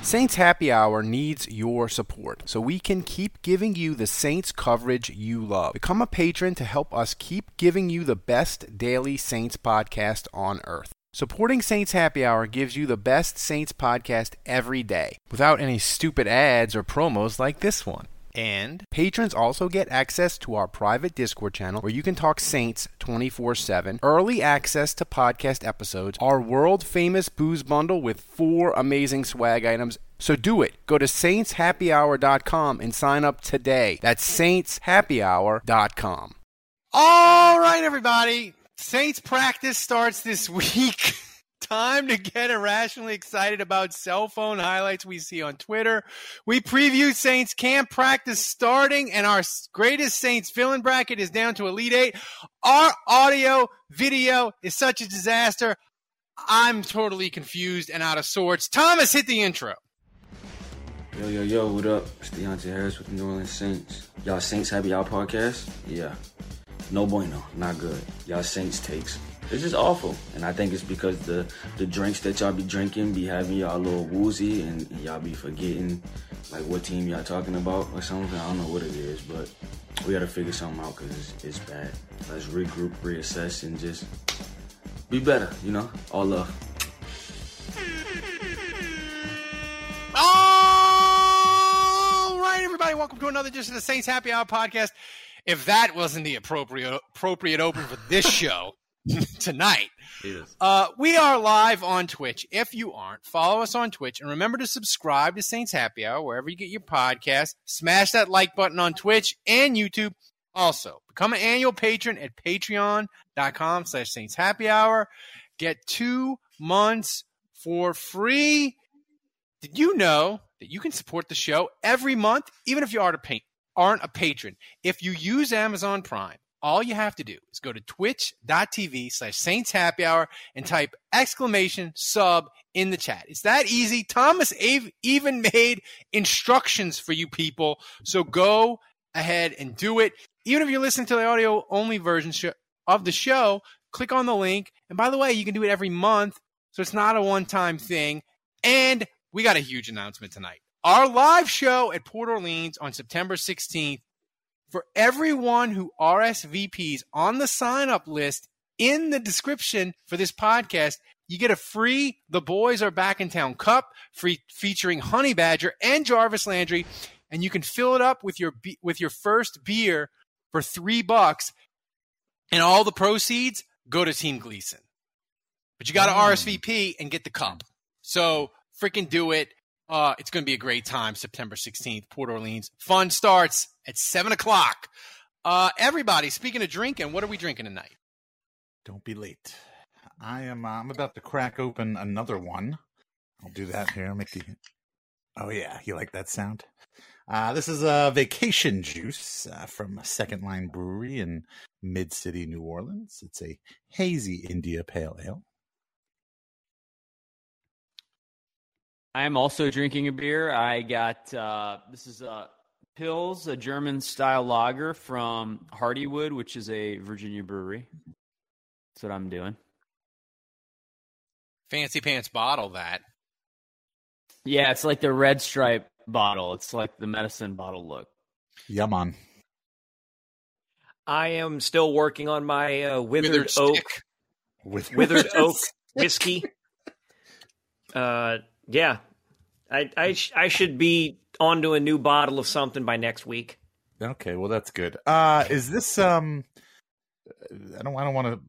Saints Happy Hour needs your support so we can keep giving you the Saints coverage you love. Become a patron to help us keep giving you the best daily Saints podcast on earth. Supporting Saints Happy Hour gives you the best Saints podcast every day without any stupid ads or promos like this one. And patrons also get access to our private Discord channel where you can talk Saints 24/7, early access to podcast episodes, our world-famous booze bundle with 4 amazing swag items. So do it. Go to saintshappyhour.com and sign up today. That's saintshappyhour.com. All right, everybody. Saints practice starts this week. Time to get irrationally excited about cell phone highlights we see on Twitter. We preview Saints camp practice starting, and our greatest Saints villain bracket is down to Elite Eight. Our audio video is such a disaster. I'm totally confused and out of sorts. Thomas, hit the intro. Yo, what up? It's Deontay Harris with the New Orleans Saints. Y'all Saints Happy Hour podcast? Yeah. No bueno, not good. Y'all Saints takes. It's just awful, and I think it's because the drinks that y'all be drinking be having y'all a little woozy, and y'all be forgetting, like, what team y'all talking about or something. I don't know what it is, but we got to figure something out because it's bad. Let's regroup, reassess, and just be better, you know? All love. All right, everybody, welcome to another edition of the Saints Happy Hour podcast. If that wasn't the appropriate open for this show, tonight. We are live on Twitch. If you aren't, follow us on Twitch. And remember to subscribe to Saints Happy Hour wherever you get your podcast. Smash that like button on Twitch and YouTube. Also, become an annual patron at patreon.com/Saints Happy Hour. Get 2 months for free. Did you know that you can support the show every month, even if you aren't a patron? If you use Amazon Prime, all you have to do is go to twitch.tv/Saints Happy Hour and type !sub in the chat. It's that easy. Thomas even made instructions for you people. So go ahead and do it. Even if you're listening to the audio only version of the show, click on the link. And by the way, you can do it every month. So it's not a one-time thing. And we got a huge announcement tonight. Our live show at Port Orleans on September 16th. For everyone who RSVPs on the sign-up list in the description for this podcast, you get a free The Boys Are Back in Town cup featuring Honey Badger and Jarvis Landry, and you can fill it up with your first beer for $3, and all the proceeds go to Team Gleason. But you got to RSVP and get the cup. So freaking do it. It's going to be a great time, September 16th, Port Orleans. Fun starts at 7 o'clock. Everybody, speaking of drinking, what are we drinking tonight? Don't be late. I'm about to crack open another one. I'll do that here. Oh, yeah. You like that sound? This is a Vacation Juice from Second Line Brewery in Mid-City, New Orleans. It's a hazy India Pale Ale. I am also drinking a beer. I got, this is Pils, a German-style lager from Hardywood, which is a Virginia brewery. That's what I'm doing. Fancy pants bottle, that. Yeah, it's like the red stripe bottle. It's like the medicine bottle look. Yeah, man. I am still working on my withered oak. Withered oak whiskey. Yeah. I should be onto a new bottle of something by next week. Okay, well that's good. Is this I don't want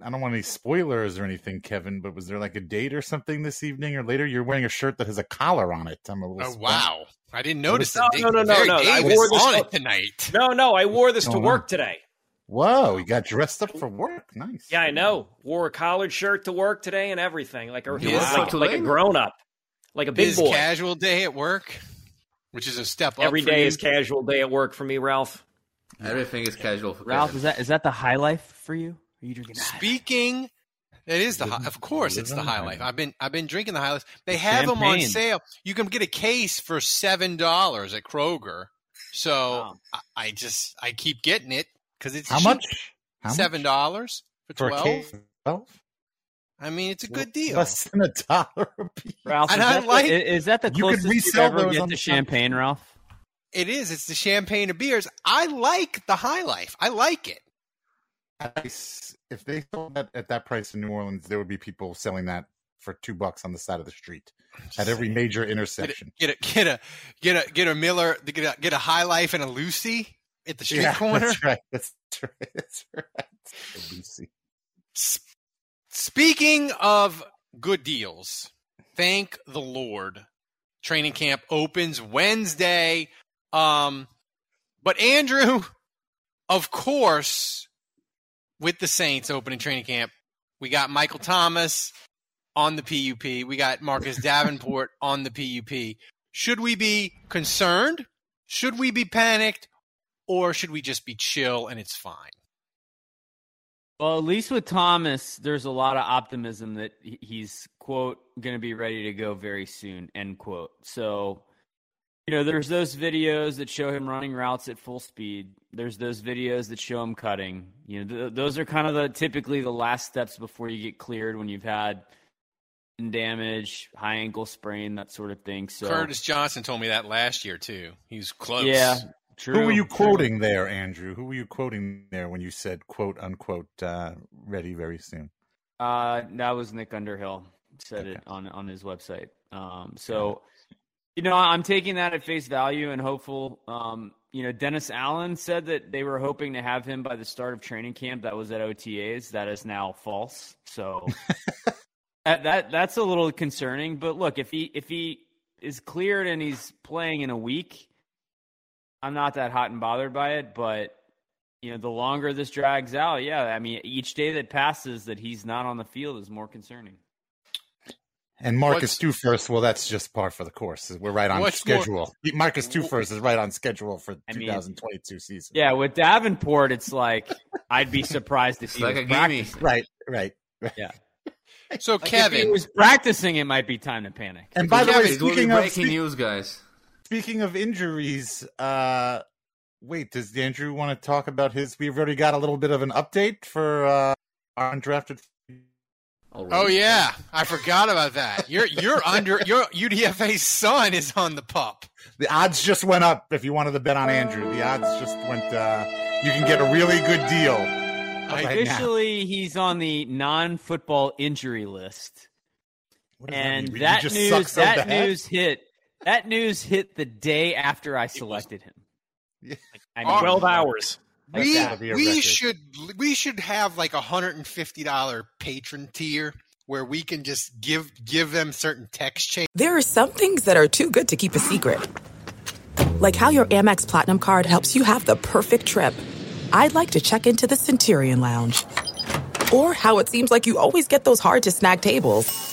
any spoilers or anything, Kevin, but was there like a date or something this evening or later? You're wearing a shirt that has a collar on it. I'm a little surprised. Wow. I didn't notice that. No. I wore this on it tonight. No, I wore this to work today. Whoa, you got dressed up for work. Nice. Yeah, I know. Wore a collared shirt to work today and everything. Like a grown-up. Like a big boy. Casual day at work. which is a step up. Every day is casual day at work for me, Ralph. Everything is casual for Ralph. Kevin. Is that the high life for you? Are you drinking? Speaking, it is the high. Of course, it's the high life. I've been drinking the high life. They have them on sale. You can get a case for $7 at Kroger. So I keep getting it because it's how cheap. Much? How $7 for 12. I mean, it's a good deal. Less than $1 a piece. Ralph, is that the closest you ever get to champagne, Ralph? It is. It's the champagne of beers. I like the high life. I like it. If they sold that at that price in New Orleans, there would be people selling that for $2 on the side of the street at every major intersection. Get a Miller, get a high life and a Lucy at the street corner. That's right. That's right. Lucy. Speaking of good deals, thank the Lord, training camp opens Wednesday. But Andrew, of course, with the Saints opening training camp, we got Michael Thomas on the PUP. We got Marcus Davenport on the PUP. Should we be concerned? Should we be panicked? Or should we just be chill and it's fine? Well, at least with Thomas, there's a lot of optimism that he's, quote, going to be ready to go very soon, end quote. So, there's those videos that show him running routes at full speed. There's those videos that show him cutting. Those are kind of typically the last steps before you get cleared when you've had damage, high ankle sprain, that sort of thing. So Curtis Johnson told me that last year, too. He was close. Yeah. True, who were you quoting there, Andrew? Who were you quoting there when you said, quote, unquote, ready very soon? That was Nick Underhill said it on his website. I'm taking that at face value and hopeful. Dennis Allen said that they were hoping to have him by the start of training camp. That was at OTAs. That is now false. So that's a little concerning. But, look, if he is cleared and he's playing in a week – I'm not that hot and bothered by it, but the longer this drags out, each day that passes that he's not on the field is more concerning. And Marcus Dufers, well, that's just par for the course. We're right on schedule. Marcus Dufers is right on schedule for 2022 season. Yeah, with Davenport, it's like I'd be surprised if he was practicing. Right. Yeah. So Kevin, if he was practicing, it might be time to panic. And by the way, speaking of breaking news, guys. Speaking of injuries, does Andrew want to talk about his? We've already got a little bit of an update for our undrafted. Oh yeah, I forgot about that. Your UDFA's son is on the PUP. The odds just went up. If you wanted to bet on Andrew, the odds just went. You can get a really good deal. Officially, he's on the non-football injury list, and That news hit the day after I selected him. Yeah. 12 hours. We should have like $150 patron tier where we can just give them certain text changes. There are some things that are too good to keep a secret. Like how your Amex Platinum card helps you have the perfect trip. I'd like to check into the Centurion Lounge. Or how it seems like you always get those hard-to-snag tables.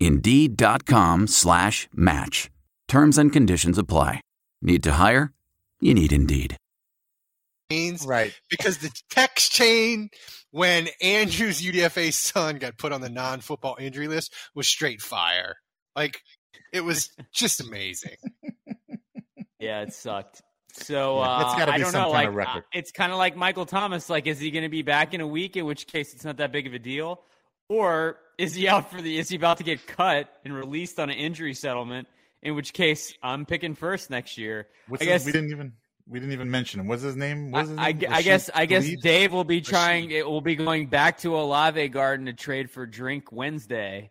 Indeed.com/match. Terms and conditions apply. Need to hire? You need Indeed. Right. Because the text chain when Andrew's UDFA son got put on the non-football injury list was straight fire. Like, it was just amazing. Yeah, it sucked. So I don't know. Like, it's kind of like Michael Thomas. Like, is he going to be back in a week? In which case, it's not that big of a deal. Or is he out for the? Is he about to get cut and released on an injury settlement? In which case, I'm picking first next year. We didn't even mention him. What's his name? I guess Dave will be trying. It will be going back to Olave Garden to trade for Drink Wednesday.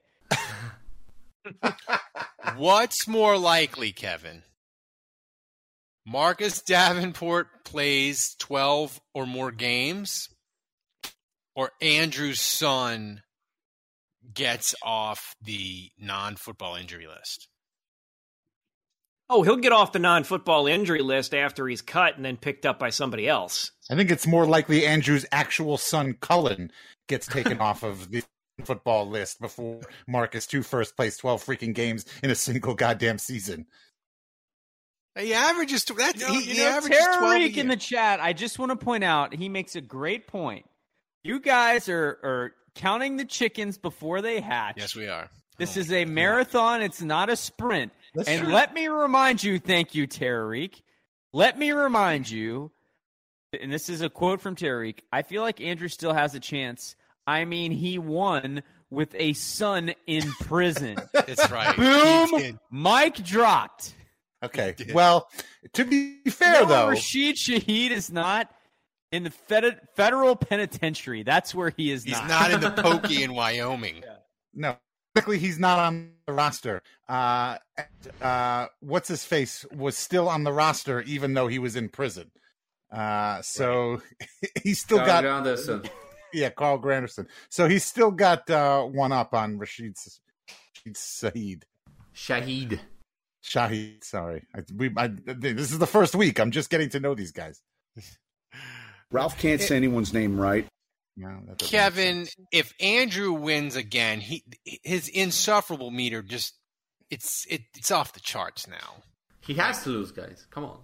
What's more likely, Kevin? Marcus Davenport plays 12 or more games, or Andrew's son gets off the non-football injury list? Oh, he'll get off the non-football injury list after he's cut and then picked up by somebody else. I think it's more likely Andrew's actual son, Cullen, gets taken off of the football list before Marcus II first plays 12 freaking games in a single goddamn season. He averages 12. Tariq in the chat, I just want to point out, he makes a great point. You guys are counting the chickens before they hatch. Yes, we are. This is a marathon. It's not a sprint. Let me remind you, thank you, Tariq. Let me remind you, and this is a quote from Tariq, I feel like Andrew still has a chance. I mean, he won with a son in prison. That's right. Boom. Mic dropped. Okay. Well, to be fair, though, Rashid Shaheed is not in the federal penitentiary. That's where he is. He's not in the pokey in Wyoming. Yeah. No, technically, he's not on the roster. What's his face was still on the roster, even though he was in prison. So he's still got Granderson. Yeah, Carl Granderson. So he's still got one up on Rashid Shaheed. Shaheed, sorry. This is the first week. I'm just getting to know these guys. Ralph can't say anyone's name right. No, Kevin, if Andrew wins again, his insufferable meter just it's off the charts now. He has to lose, guys. Come on.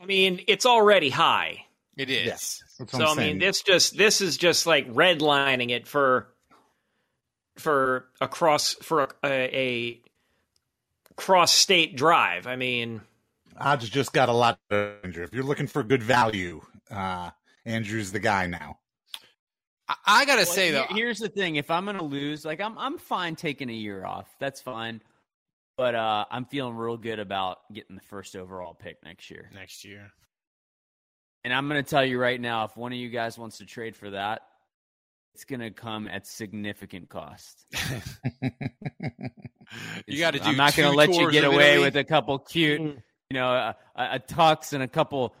I mean, it's already high. It is. Yes, so I mean, this is just like redlining it for a cross-state drive. I mean, odds just got a lot better, Andrew. If you're looking for good value, Andrew's the guy now. I gotta say though, here's the thing: if I'm gonna lose, like I'm fine taking a year off. That's fine, but I'm feeling real good about getting the first overall pick next year. And I'm gonna tell you right now, if one of you guys wants to trade for that, it's going to come at significant cost. You got to do. I'm not going to let you get away with a couple cute, a tux and a couple.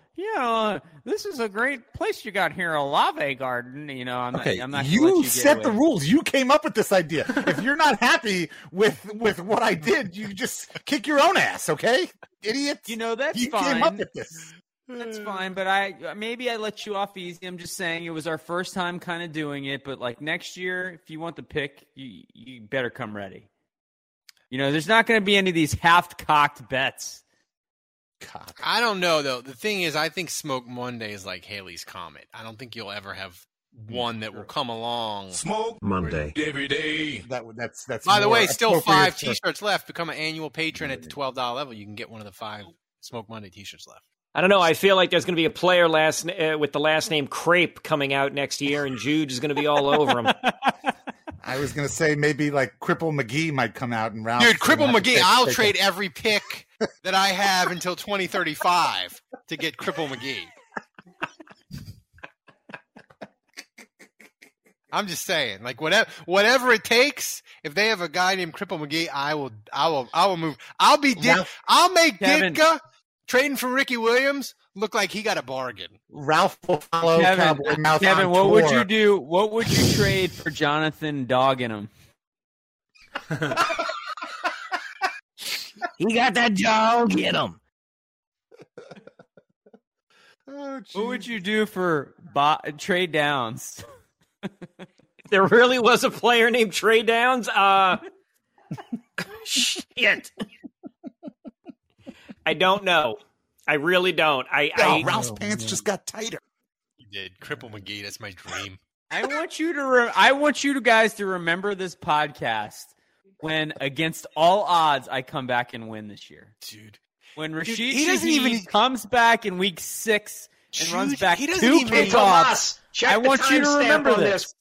This is a great place you got here, Olave Garden. I'm not. You set the rules. You came up with this idea. If you're not happy with what I did, you just kick your own ass. Okay, idiot. That's fine. You came up with this. That's fine, but maybe I let you off easy. I'm just saying it was our first time kind of doing it, but like next year, if you want the pick, you better come ready. There's not going to be any of these half-cocked bets. I don't know, though. The thing is, I think Smoke Monday is like Halley's Comet. I don't think you'll ever have one that will come along. Smoke Monday. Every day. That's by the way, still 5 T-shirts left. Become an annual patron at the $12 level. You can get one of the 5 Smoke Monday T-shirts left. I don't know. I feel like there's going to be a player with the last name Crepe coming out next year, and Jude is going to be all over him. I was going to say maybe like Cripple McGee might come out and round. Dude, Cripple McGee, I'll trade every pick that I have until 2035 to get Cripple McGee. I'm just saying, like whatever it takes. If they have a guy named Cripple McGee, I will move. I'll make Ditka. Trading for Ricky Williams looked like he got a bargain. Ralph will follow Cowboy Mouth. Kevin, what would you do? What would you trade for Jonathan Dogginham? He got that dog in him. Oh, what would you do for Trey Downs? If there really was a player named Trey Downs, shit. I don't know. I really don't. Ralph's pants just got tighter. He did. Cripple McGee. That's my dream. I want you guys to remember this podcast when, against all odds, I come back and win this year, dude. When Rashid Shaheed comes back in week 6 and runs back 2 kickoffs, I want you to remember this.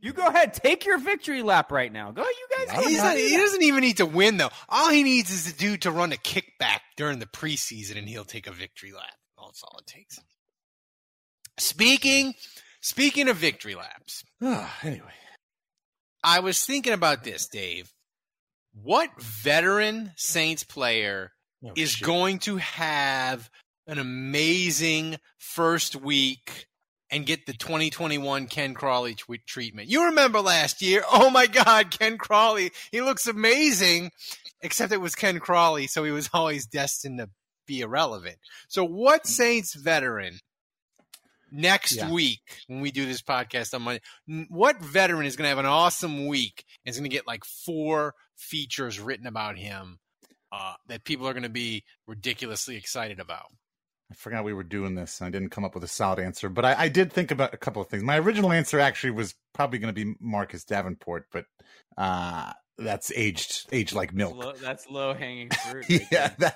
You go ahead. Take your victory lap right now. Go, you guys. He doesn't even need to win, though. All he needs is a dude to run a kickback during the preseason, and he'll take a victory lap. That's all it takes. Speaking of victory laps. Anyway. I was thinking about this, Dave. What veteran Saints player is going to have an amazing first week and get the 2021 Ken Crawley treatment? You remember last year, oh my God, Ken Crawley, he looks amazing, except it was Ken Crawley, so he was always destined to be irrelevant. So what Saints veteran next week, when we do this podcast on Monday, what veteran is going to have an awesome week and is going to get like 4 features written about him that people are going to be ridiculously excited about? I forgot we were doing this, and I didn't come up with a solid answer, but I did think about a couple of things. My original answer actually was probably going to be Marcus Davenport, but that's aged like milk. That's low-hanging fruit. Right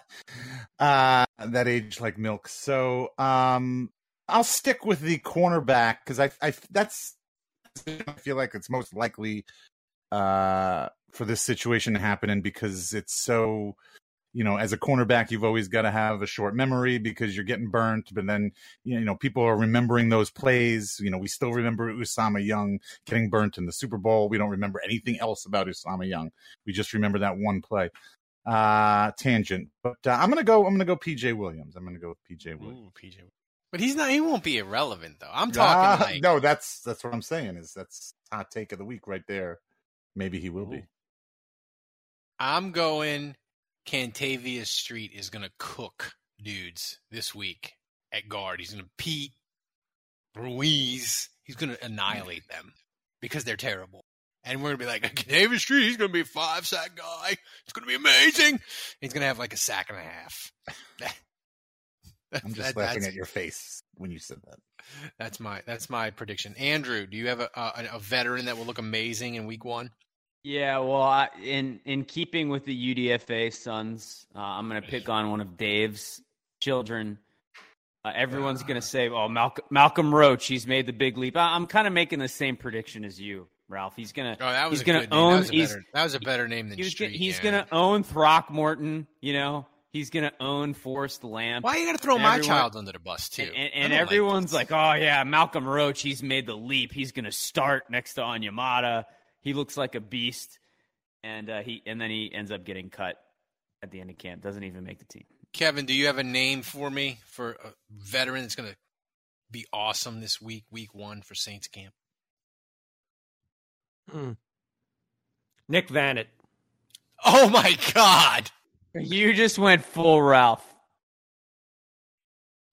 that aged like milk. So I'll stick with the cornerback because I feel like it's most likely for this situation to happen, and because it's so – you know, as a cornerback, you've always got to have a short memory because you're getting burnt. But then, you know, people are remembering those plays. You know, we still remember Usama Young getting burnt in the Super Bowl. We don't remember anything else about Usama Young. We just remember that one play. Tangent. But I'm going to go P.J. Williams. I'm going to go with P.J. Williams. Ooh, PJ. But he won't be irrelevant, though. I'm talking like. No, that's what I'm saying is that's hot take of the week right there. Maybe he will be. I'm going. Cantavious Street is going to cook dudes this week at guard. He's going to Pete Ruiz. He's going to annihilate them because they're terrible. And we're going to be like, Cantavious Street, he's going to be a 5-sack guy. It's going to be amazing. And he's going to have like a 1.5 sacks. I'm just laughing at your face when you said that. That's my prediction. Andrew, do you have a veteran that will look amazing in week 1? Yeah, well, in keeping with the UDFA Suns, I'm going to pick on one of Dave's children. Everyone's going to say, oh, Malcolm Roach, he's made the big leap. I'm kind of making the same prediction as you, Ralph. He's going to own. That was a better name than Street. He's going to own Throckmorton, you know. He's going to own Forrest Lamp. Why are you going to throw my child under the bus, too? And everyone's like, oh, yeah, Malcolm Roach, he's made the leap. He's going to start next to Onyemata. He looks like a beast, and then he ends up getting cut at the end of camp. Doesn't even make the team. Kevin, do you have a name for me for a veteran that's going to be awesome this week, week 1 for Saints camp? Nick Vannett. Oh, my God. You just went full Ralph.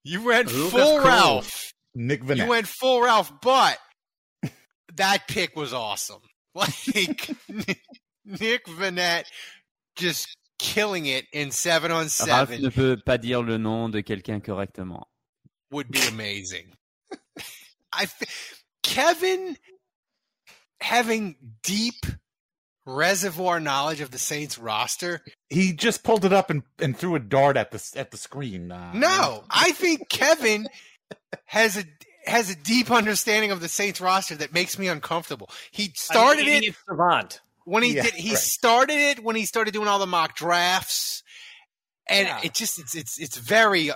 You went full Ralph. Nick Vannett. You went full Ralph, but that pick was awesome. Like Nick Vannett just killing it in 7-on-7. Ralph ne peut pas dire le nom de quelqu'un correctement. Would be amazing. Kevin having deep reservoir knowledge of the Saints roster. He just pulled it up and threw a dart at the screen. No, I think Kevin has a deep understanding of the Saints roster that makes me uncomfortable. He started it savant. When he did, he started it when he started doing all the mock drafts, and it just it's very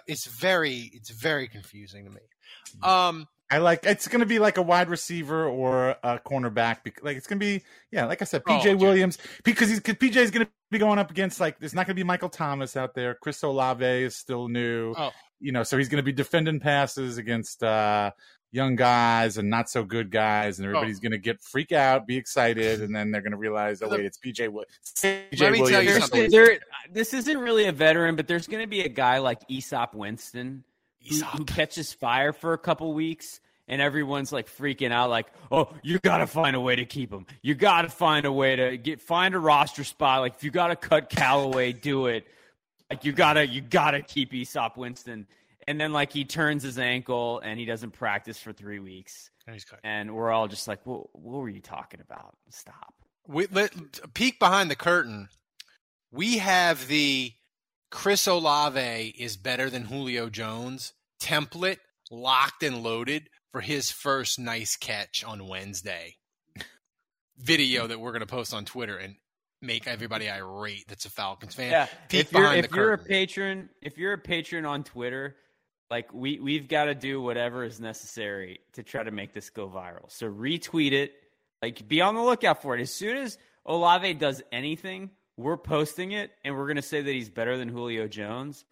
confusing to me. It's going to be like a wide receiver or a cornerback. Like it's going to be like I said, P.J. Williams because PJ's going to be going up against like there's not going to be Michael Thomas out there. Chris Olave is still new. Oh. You know, so he's going to be defending passes against young guys and not so good guys, and everybody's going to get freak out, be excited, and then they're going to realize, it's P.J. Williams. Tell you something. This isn't really a veteran, but there's going to be a guy like Aesop Winston who catches fire for a couple weeks, and everyone's like freaking out, like, "Oh, you got to find a way to keep him. You got to find a way to find a roster spot. Like, if you got to cut Callaway, do it." Like you gotta keep Aesop Winston, and then like he turns his ankle and he doesn't practice for 3 weeks, and he's cut. And we're all just like, "What were you talking about? Stop." We peek behind the curtain. We have the Chris Olave is better than Julio Jones template locked and loaded for his first nice catch on Wednesday. Video that we're going to post on Twitter and make everybody irate that's a Falcons fan. Yeah. If you're a patron on Twitter, like we've got to do whatever is necessary to try to make this go viral. So retweet it. Like, be on the lookout for it. As soon as Olave does anything, we're posting it, and we're going to say that he's better than Julio Jones.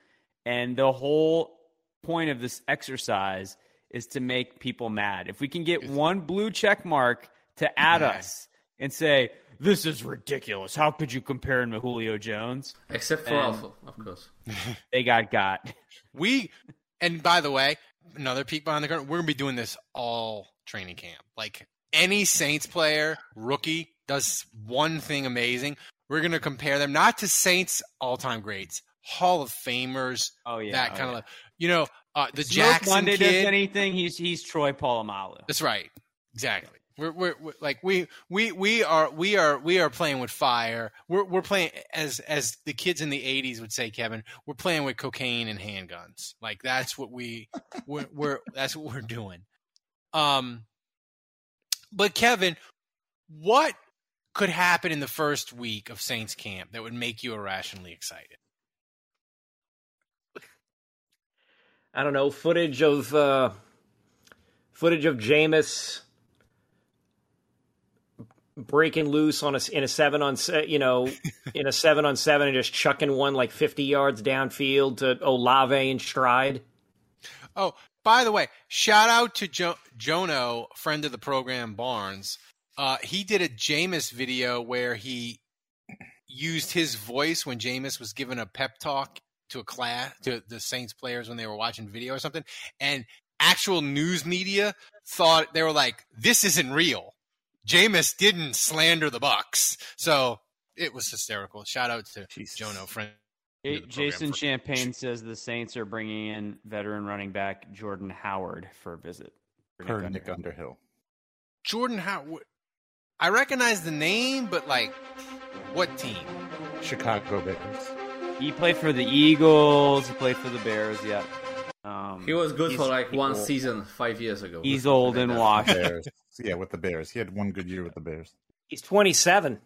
And the whole point of this exercise is to make people mad. If we can get one blue check mark to add us and say, this is ridiculous. How could you compare him to Julio Jones? Except for Alpha, of course. They got. And by the way, another peek behind the curtain, we're going to be doing this all training camp. Like, any Saints player, rookie, does one thing amazing. We're going to compare them not to Saints all-time greats, Hall of Famers, that kind of. You know, the Jackson Monday kid. Does anything? He's Troy Polamalu. That's right, exactly. We're like we are playing with fire. We're playing as the kids in the 80s would say, Kevin. We're playing with cocaine and handguns. Like that's what that's what we're doing. But Kevin, what could happen in the first week of Saints camp that would make you irrationally excited? I don't know, footage of Jameis breaking loose in a 7-on-7, in a 7-on-7 and just chucking one like 50 yards downfield to Olave in stride. Oh, by the way, shout out to Jono, friend of the program, Barnes. He did a Jameis video where he used his voice when Jameis was giving a pep talk to a class, to the Saints players when they were watching video or something. And actual news media thought, they were like, this isn't real. Jameis didn't slander the Bucs. So it was hysterical. Shout out to Jono, friend. Jason Champagne says the Saints are bringing in veteran running back Jordan Howard for a visit. Per Nick Underhill. Jordan Howard. I recognize the name, but like, what team? Chicago Bears. He played for the Eagles. He played for the Bears. Yeah. He was good for like one season 5 years ago. He's old and washed. Yeah, with the Bears. He had one good year with the Bears. He's 27.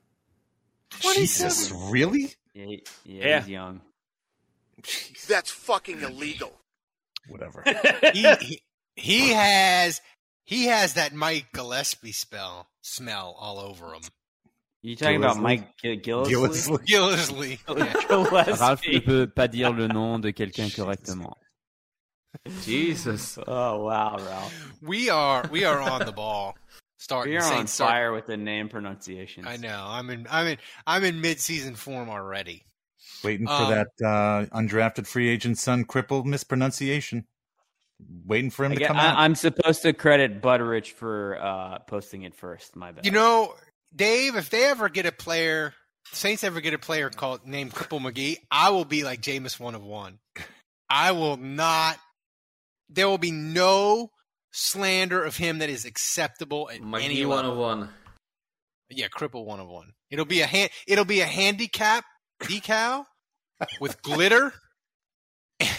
Jesus, really? Yeah, he's young. That's fucking illegal. Whatever. he has that Mike Gillespie smell all over him. You talking about Mike Gillespie? Gillespie. Ralph ne peut pas dire le nom de quelqu'un correctement. Jesus! Oh wow, Ralph. We are on the ball. We're on fire with the name pronunciations. I know. I'm in mid-season form already. Waiting for that undrafted free agent son cripple mispronunciation. Waiting for him to come out. I'm supposed to credit Butterich for posting it first. My bad. You know, Dave, if they ever get a player, Saints ever get a player named Cripple McGee, I will be like Jameis 1 of 1. I will not. There will be no slander of him that is acceptable at any level. 1 of 1. Yeah, Cripple 1 of 1. It'll be a handicap decal with glitter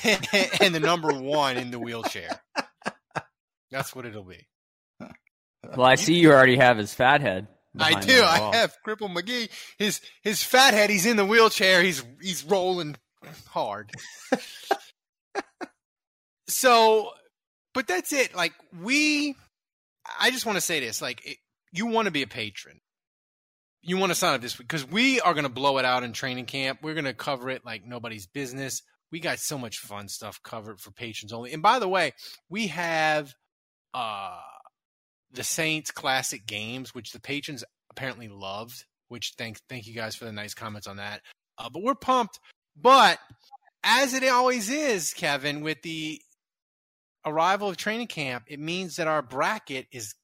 and the number 1 in the wheelchair. That's what it'll be. Well, I see you already have his fat head. I do. I have Cripple McGee. His fat head. He's in the wheelchair. He's rolling hard. So. But that's it. Like, I just want to say this. Like, you want to be a patron. You want to sign up this week because we are going to blow it out in training camp. We're going to cover it like nobody's business. We got so much fun stuff covered for patrons only. And by the way, we have the Saints Classic Games, which the patrons apparently loved, which thank you guys for the nice comments on that. But we're pumped. But as it always is, Kevin, with the arrival of training camp, it means that our bracket is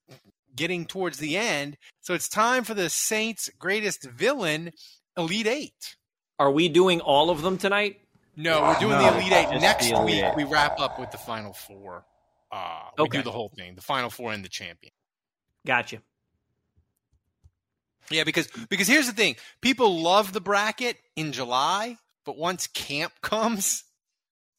getting towards the end. So it's time for the Saints' greatest villain, Elite Eight. Are we doing all of them tonight? No, we're doing the Elite Eight. Next week, we wrap up with the Final Four. We do the whole thing, the Final Four and the champion. Gotcha. Yeah, because here's the thing. People love the bracket in July. But once camp comes,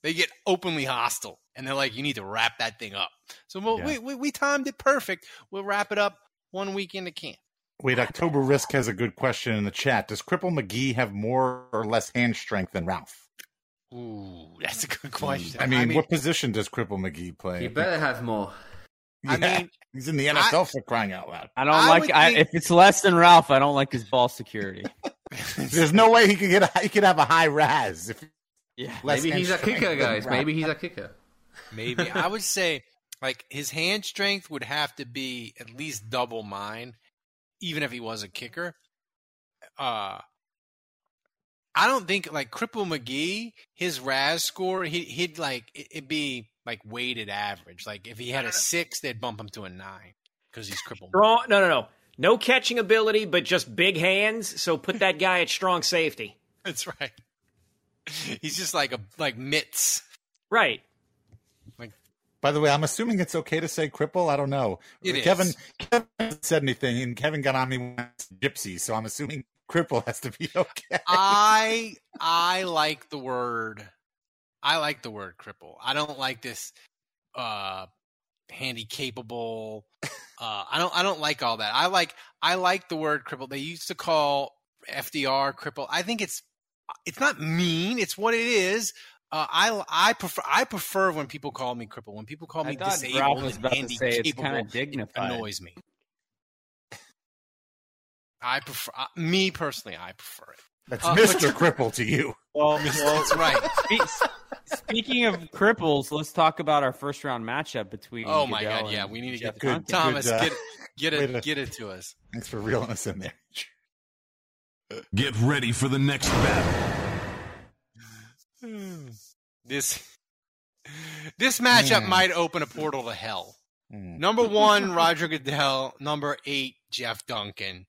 they get openly hostile. And they're like, you need to wrap that thing up. So we timed it perfect. We'll wrap it up 1 week into camp. Wait, October Risk has a good question in the chat. Does Cripple McGee have more or less hand strength than Ralph? Ooh, that's a good question. I mean, what position does Cripple McGee play? He better have more. Yeah, I mean, he's in the NFL for crying out loud. If it's less than Ralph, I don't like his ball security. There's no way he could have a high Raz. Maybe he's a kicker, guys. Maybe he's a kicker. Maybe. I would say, like, his hand strength would have to be at least double mine, even if he was a kicker. I don't think, like, Cripple McGee, his Raz score, it'd be like weighted average. Like, if he had a 6, they'd bump him to a 9 because he's crippled. No catching ability, but just big hands. So put that guy at strong safety. That's right. He's just like mitts. Right. By the way, I'm assuming it's okay to say cripple. I don't know. Kevin hasn't said anything, and Kevin got on me when I was gypsy, so I'm assuming cripple has to be okay. I like the word. I like the word cripple. I don't like this handy capable. I don't like all that. I like the word cripple. They used to call FDR cripple. I think it's not mean. It's what it is. I prefer when people call me cripple. When people call me disabled and handicapable, kind of dignified. It annoys me. I prefer me personally. I prefer it. That's Mr. Cripple to you. Well, that's right. Speaking of cripples, let's talk about our first round matchup between. Oh my Goodell God! Yeah, we need to Jeff get Thomas get it to us. Thanks for reeling us in there. Get ready for the next battle. This matchup might open a portal to hell. Number 1, Roger Goodell. Number 8, Jeff Duncan.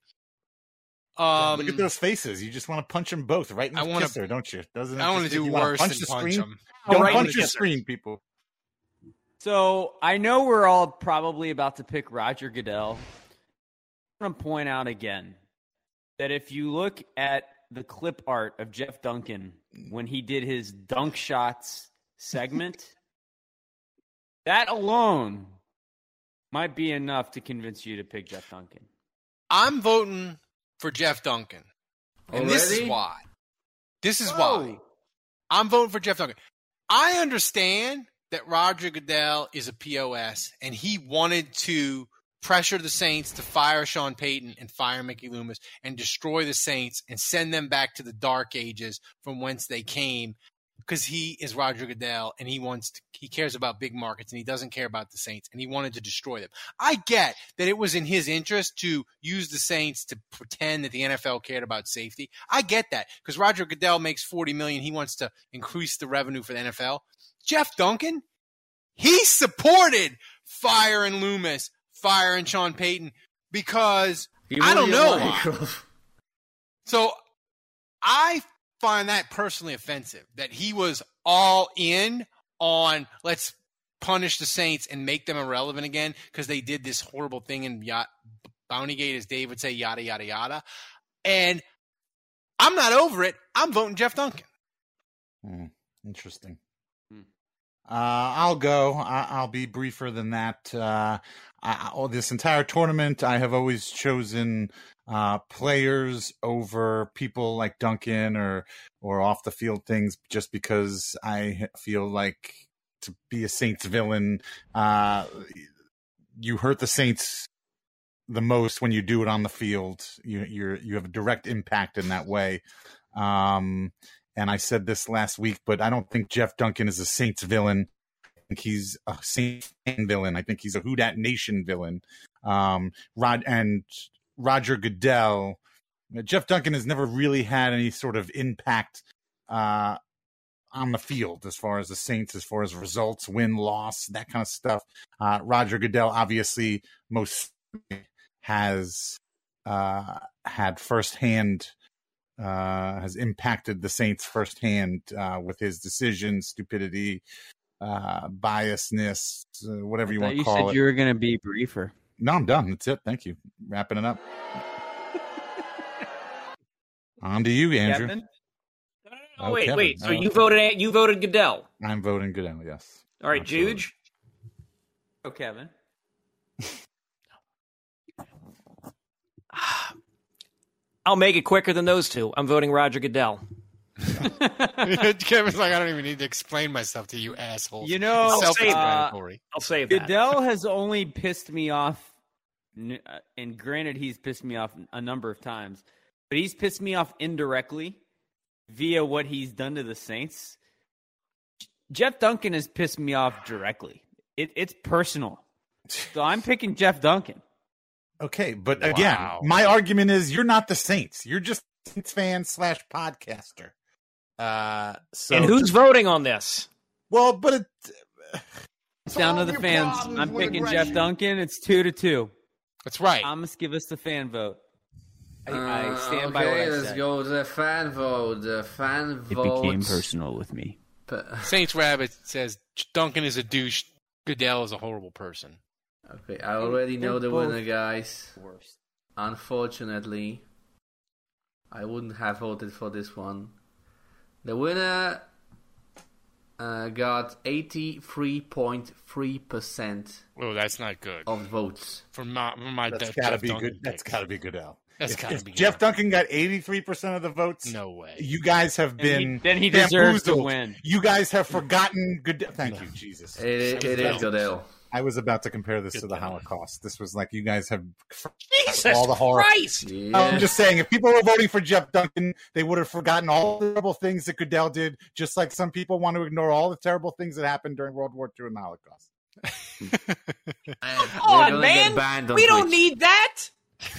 Look at those faces. You just want to punch them both right in the kisser, don't you? I want to do worse than punch them. Don't punch your screen, people. So I know we're all probably about to pick Roger Goodell. I want to point out again that if you look at the clip art of Jeff Duncan when he did his dunk shots segment, that alone might be enough to convince you to pick Jeff Duncan. I'm voting for Jeff Duncan. And this is why. This is why. I'm voting for Jeff Duncan. I understand that Roger Goodell is a POS and he wanted to pressure the Saints to fire Sean Payton and fire Mickey Loomis and destroy the Saints and send them back to the dark ages from whence they came, because he is Roger Goodell and he cares about big markets and he doesn't care about the Saints, and he wanted to destroy them. I get that it was in his interest to use the Saints to pretend that the NFL cared about safety. I get that, because Roger Goodell makes $40 million. He wants to increase the revenue for the NFL. Jeff Duncan, he supported firing Loomis, firing Sean Payton, because I don't know why. So I find that personally offensive, that he was all in on let's punish the Saints and make them irrelevant again because they did this horrible thing in Bountygate, as Dave would say, yada, yada, yada. And I'm not over it. I'm voting Jeff Duncan. Interesting. I'll go. I'll be briefer than that. This entire tournament, I have always chosen players over people like Duncan or off the field things, just because I feel like to be a Saints villain, you hurt the Saints the most when you do it on the field. You have a direct impact in that way. And I said this last week, but I don't think Jeff Duncan is a Saints villain. I think he's a Saints villain. I think he's a Who Dat Nation villain. Roger Goodell, Jeff Duncan has never really had any sort of impact on the field as far as the Saints, as far as results, win, loss, that kind of stuff. Roger Goodell obviously most has had firsthand. Has impacted the Saints firsthand with his decisions, stupidity, biasness, whatever you want to call it. You said you were going to be briefer. No, I'm done. That's it. Thank you. Wrapping it up. On to you, Andrew. Kevin? Oh, wait, Kevin. Wait. So you voted Goodell. I'm voting Goodell, yes. All right, absolutely. Juge. Oh, Kevin. I'll make it quicker than those two. I'm voting Roger Goodell. Kevin's like, I don't even need to explain myself to you assholes. You know, I'll save that. Goodell has only pissed me off, and granted, he's pissed me off a number of times, but he's pissed me off indirectly via what he's done to the Saints. Jeff Duncan has pissed me off directly. It's personal. So I'm picking Jeff Duncan. Okay, but again, my argument is you're not the Saints. You're just Saints fan / podcaster. And who's voting on this? Well, but it's down to the fans. I'm picking Jeff Duncan. It's 2-2. That's right. Thomas, give us the fan vote. I stand by what I said. Let's go to the fan vote. The fan vote. It became personal with me. Saints Rabbit says Duncan is a douche. Goodell is a horrible person. Okay, I already know the winner, guys. Worst. Unfortunately, I wouldn't have voted for this one. The winner got 83.3%. Oh, that's not good. Of votes for my that's gotta Jeff be Duncan good. Picks. That's gotta be Goodell. That's gotta be. Jeff Duncan got 83% of the votes. No way. You guys have been. Then he deserves to win. You guys have forgotten Goodell. Thank you, Jesus. It is Goodell. I was about to compare this to the Holocaust. This was like, you guys have all the horror. Christ! Yes. I'm just saying, if people were voting for Jeff Duncan, they would have forgotten all the terrible things that Goodell did, just like some people want to ignore all the terrible things that happened during World War II and the Holocaust. Come on, man! We don't need that! It's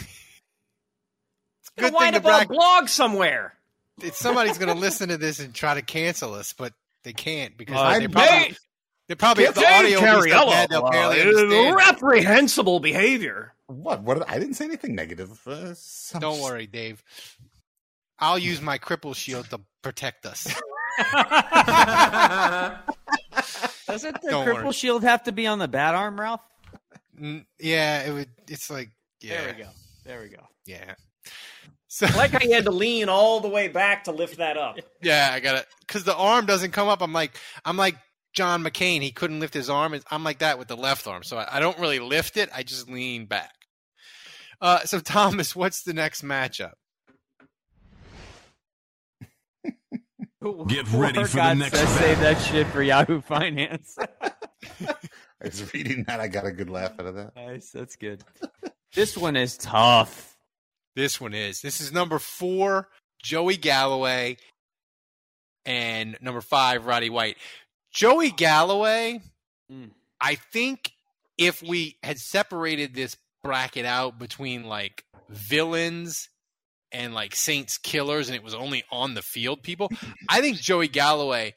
going to wind up on a blog somewhere. Somebody's going to listen to this and try to cancel us, but they can't because they probably... They probably have the audio. It's reprehensible behavior. What? I didn't say anything negative. Don't worry, Dave. I'll use my cripple shield to protect us. Doesn't the cripple shield have to be on the bat arm, Ralph? Yeah, it would. It's like There we go. Yeah. So, like I had to lean all the way back to lift that up. Yeah, I got it because the arm doesn't come up. I'm like. John McCain, he couldn't lift his arm. I'm like that with the left arm. So I don't really lift it. I just lean back. So, Thomas, what's the next matchup? Get ready for the next matchup. Save that shit for Yahoo Finance. I was reading that. I got a good laugh out of that. Nice. That's good. This one is tough. This one is. This is number 4, Joey Galloway, and number 5, Roddy White. Joey Galloway, I think if we had separated this bracket out between like villains and like Saints killers and it was only on the field people, I think Joey Galloway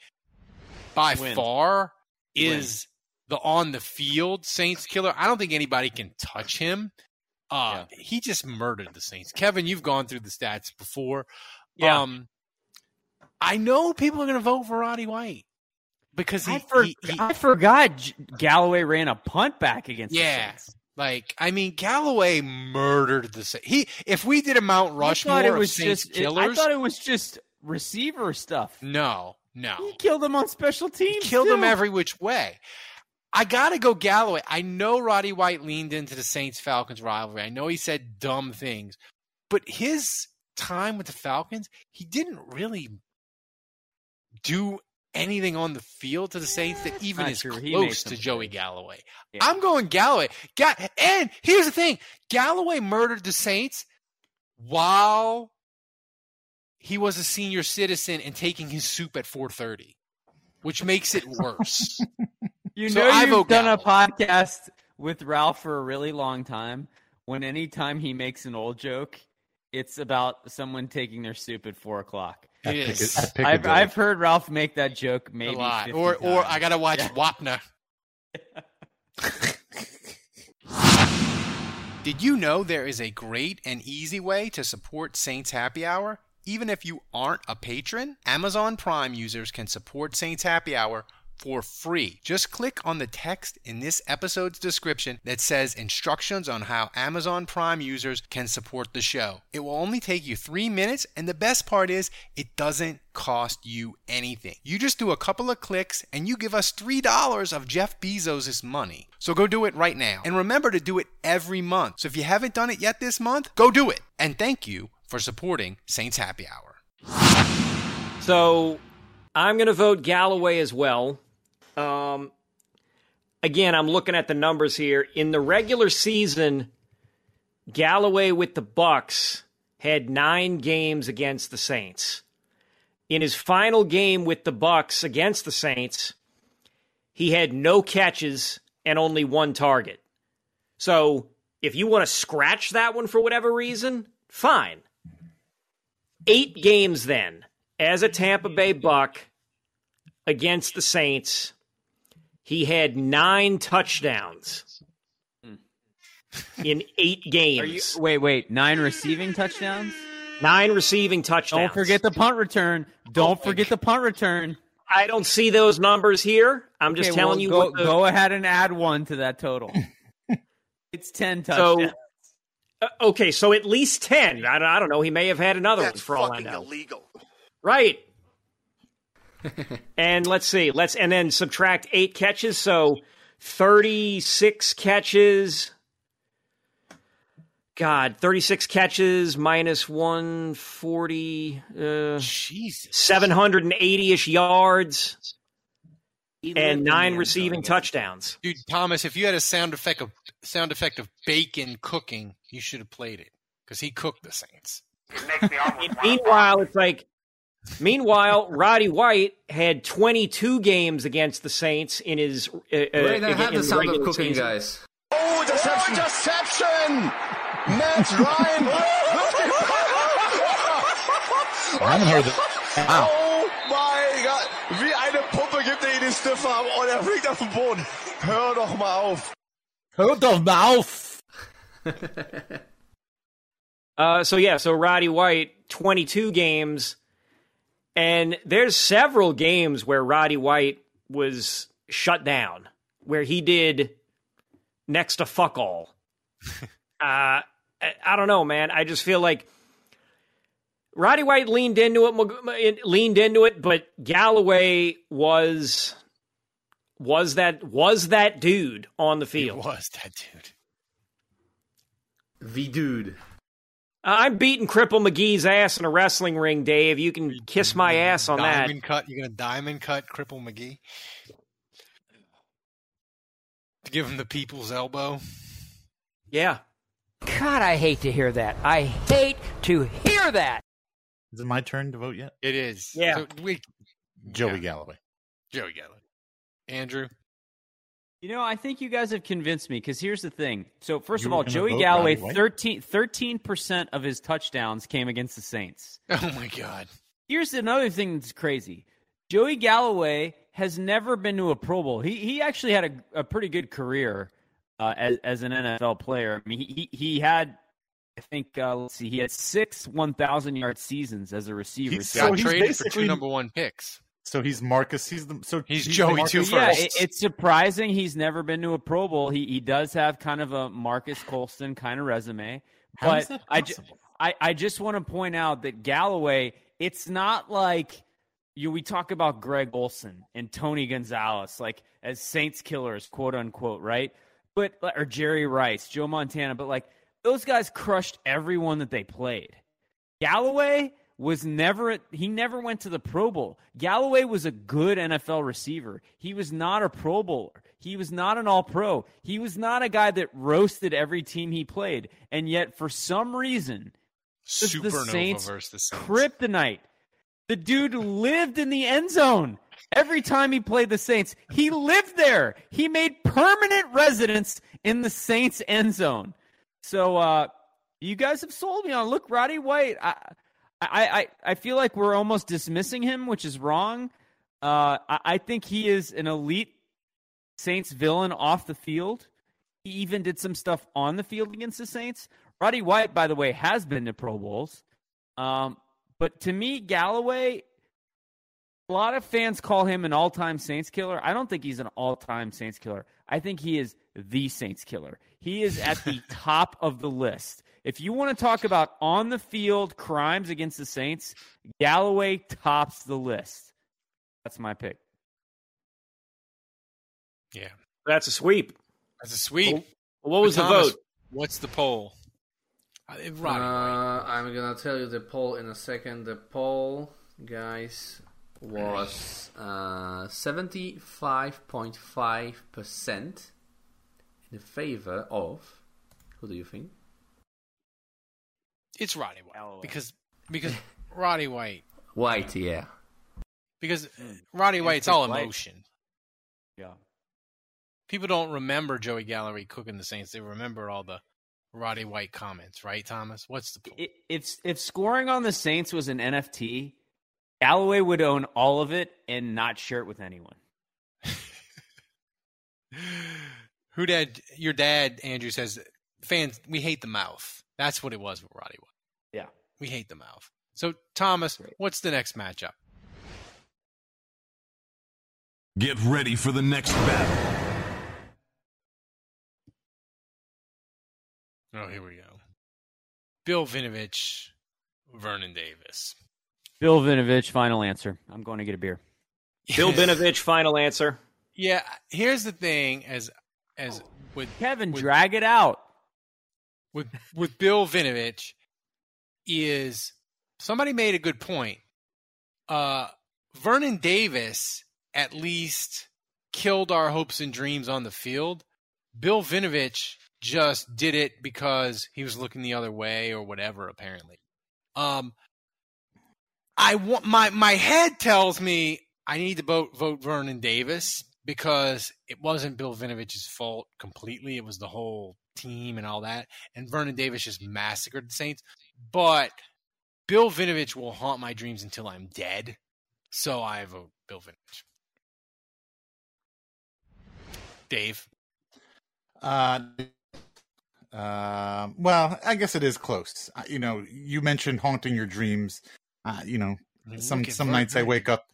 by far is the on the field Saints killer. I don't think anybody can touch him. He just murdered the Saints. Kevin, you've gone through the stats before. Yeah. I know people are going to vote for Roddy White. Because I forgot Galloway ran a punt back against the Saints. Like, I mean, Galloway murdered the Saints. If we did a Mount Rushmore of Saints killers. I thought it was just receiver stuff. No. He killed him on special teams. He killed him every which way. I got to go Galloway. I know Roddy White leaned into the Saints-Falcons rivalry. I know he said dumb things. But his time with the Falcons, he didn't really do anything on the field to the Saints that even is close to Joey Galloway. Yeah. I'm going Galloway. And here's the thing. Galloway murdered the Saints while he was a senior citizen and taking his soup at 4:30, which makes it worse. You've done a podcast with Ralph for a really long time when anytime he makes an old joke, it's about someone taking their soup at 4 o'clock. I've heard Ralph make that joke maybe a lot. Or I gotta watch Wapner. Did you know there is a great and easy way to support Saints Happy Hour? Even if you aren't a patron, Amazon Prime users can support Saints Happy Hour for free. Just click on the text in this episode's description that says instructions on how Amazon Prime users can support the show. It will only take you 3 minutes, and the best part is it doesn't cost you anything. You just do a couple of clicks and you give us $3 of Jeff Bezos' money. So go do it right now. And remember to do it every month. So if you haven't done it yet this month, go do it. And thank you for supporting Saints Happy Hour. So I'm going to vote Galloway as well. Again, I'm looking at the numbers here. In the regular season, Galloway with the Bucs had 9 games against the Saints. In his final game with the Bucs against the Saints, he had no catches and only 1 target. So if you want to scratch that one for whatever reason, fine. 8 games then as a Tampa Bay Buc against the Saints. He had 9 touchdowns in 8 games. Wait, 9 receiving touchdowns? 9 receiving touchdowns. Don't forget the punt return. I don't see those numbers here. I'm just telling you. Go ahead and add 1 to that total. It's 10 touchdowns. So, so at least 10. I don't know. He may have had another one for all I know. That's illegal. Right. And let's see. And then subtract 8 catches. So 36 catches. God, 36 catches minus 140, 780-ish yards, and 9 receiving touchdowns. Dude, Thomas, if you had a sound effect of bacon cooking, you should have played it because he cooked the Saints. Meanwhile, Roddy White had 22 games against the Saints in his the sound of cooking, guys. Oh, deception! Matt Ryan. I haven't heard it. Wow. Oh mein Gott. Wie eine Puppe gibt ihn die Stiffe ab und fliegt auf den Boden. Hör doch mal auf. So Roddy White, 22 games. And there's several games where Roddy White was shut down, where he did next to fuck all. I don't know, man. I just feel like Roddy White leaned into it, but Galloway was that dude on the field. It was that dude. The dude. I'm beating Cripple McGee's ass in a wrestling ring, Dave. You can kiss my ass on that. You're going to diamond cut Cripple McGee? To give him the people's elbow? Yeah. God, I hate to hear that. Is it my turn to vote yet? It is. Yeah. So Joey Galloway. Andrew? You know, I think you guys have convinced me because here's the thing. So, first of all, Joey Galloway, 13% of his touchdowns came against the Saints. Oh, my God. Here's another thing that's crazy. Joey Galloway has never been to a Pro Bowl. He actually had a pretty good career. As an NFL player, I mean, he had, I think, he had 6 1,000-yard seasons as a receiver. He's traded for 2 number-1 picks. So he's Marcus. He's Joey Marcus, 2 first. Yeah, it's surprising he's never been to a Pro Bowl. He does have kind of a Marcus Colston kind of resume. How is that possible? I just want to point out that Galloway, it's not like we talk about Greg Olson and Tony Gonzalez, like as Saints killers, quote unquote, right? But or Jerry Rice, Joe Montana, but like those guys crushed everyone that they played. Galloway never went to the Pro Bowl. Galloway was a good NFL receiver. He was not a Pro Bowler. He was not an All-Pro. He was not a guy that roasted every team he played. And yet, for some reason, the Saints kryptonite. The dude lived in the end zone. Every time he played the Saints, he lived there. He made permanent residence in the Saints end zone. So you guys have sold me on. Look, Roddy White, I feel like we're almost dismissing him, which is wrong. I think he is an elite Saints villain off the field. He even did some stuff on the field against the Saints. Roddy White, by the way, has been to Pro Bowls. But to me, Galloway... A lot of fans call him an all-time Saints killer. I don't think he's an all-time Saints killer. I think he is the Saints killer. He is at the top of the list. If you want to talk about on-the-field crimes against the Saints, Galloway tops the list. That's my pick. Yeah. That's a sweep. That's a sweep. Well, what was the vote? What's the poll? I'm going to tell you the poll in a second. The poll, guys, was 75.5% in favor of, who do you think? It's Roddy White. Because Roddy White. White, yeah. Because Roddy White's all emotion. Yeah. People don't remember Joey Galloway cooking the Saints. They remember all the Roddy White comments, right, Thomas? What's the point? If scoring on the Saints was an NFT, Galloway would own all of it and not share it with anyone. Who dad? Your dad, Andrew, says, fans, we hate the mouth. That's what it was with Roddy White. Yeah. We hate the mouth. So, Thomas, what's the next matchup? Get ready for the next battle. Oh, here we go. Bill Vinovich, Vernon Davis. Bill Vinovich, final answer. I'm going to get a beer. Yes. Bill Vinovich, final answer. Yeah, here's the thing as with Kevin, drag it out. With Bill Vinovich is somebody made a good point. Vernon Davis at least killed our hopes and dreams on the field. Bill Vinovich just did it because he was looking the other way or whatever, apparently. My head tells me I need to vote Vernon Davis because it wasn't Bill Vinovich's fault completely. It was the whole team and all that. And Vernon Davis just massacred the Saints. But Bill Vinovich will haunt my dreams until I'm dead. So I vote Bill Vinovich. Dave? Well, I guess it is close. You know, you mentioned haunting your dreams. You know, some nights I wake up.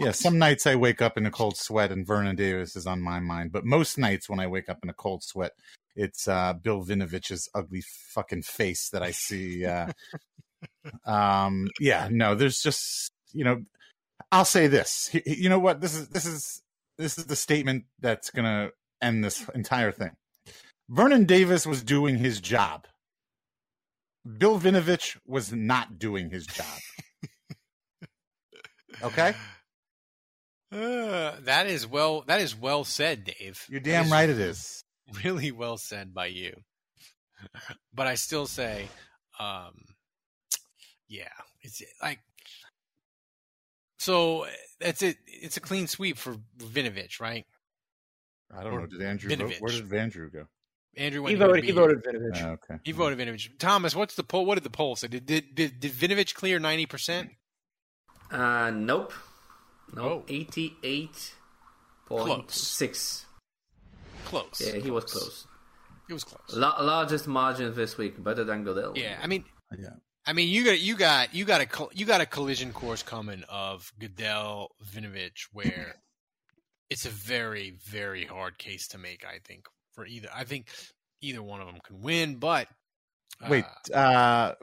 Yeah, some nights I wake up in a cold sweat, and Vernon Davis is on my mind. But most nights when I wake up in a cold sweat, it's Bill Vinovich's ugly fucking face that I see. Yeah, no, there's just, you know, I'll say this. You know what? This is the statement that's gonna end this entire thing. Vernon Davis was doing his job. Bill Vinovich was not doing his job. Okay? That is well said, Dave. You're damn right it is. Really well said by you. But I still say, yeah. It's like, so that's it. It's a clean sweep for Vinovich, right? I don't know. Did Andrew vote? Where did Andrew go? Andrew went. He voted Vinovich. Oh, okay. He voted Vinovich. Thomas, what's the poll? What did the poll say? Did Vinovich clear 90%? Nope. No. 88.6. Close. Yeah, he was close. It was close. Largest margin this week, better than Goodell. Yeah, I mean, you got a collision course coming of Goodell Vinovich where it's a very, very hard case to make. I think. I think either one of them can win, but wait, Thomas,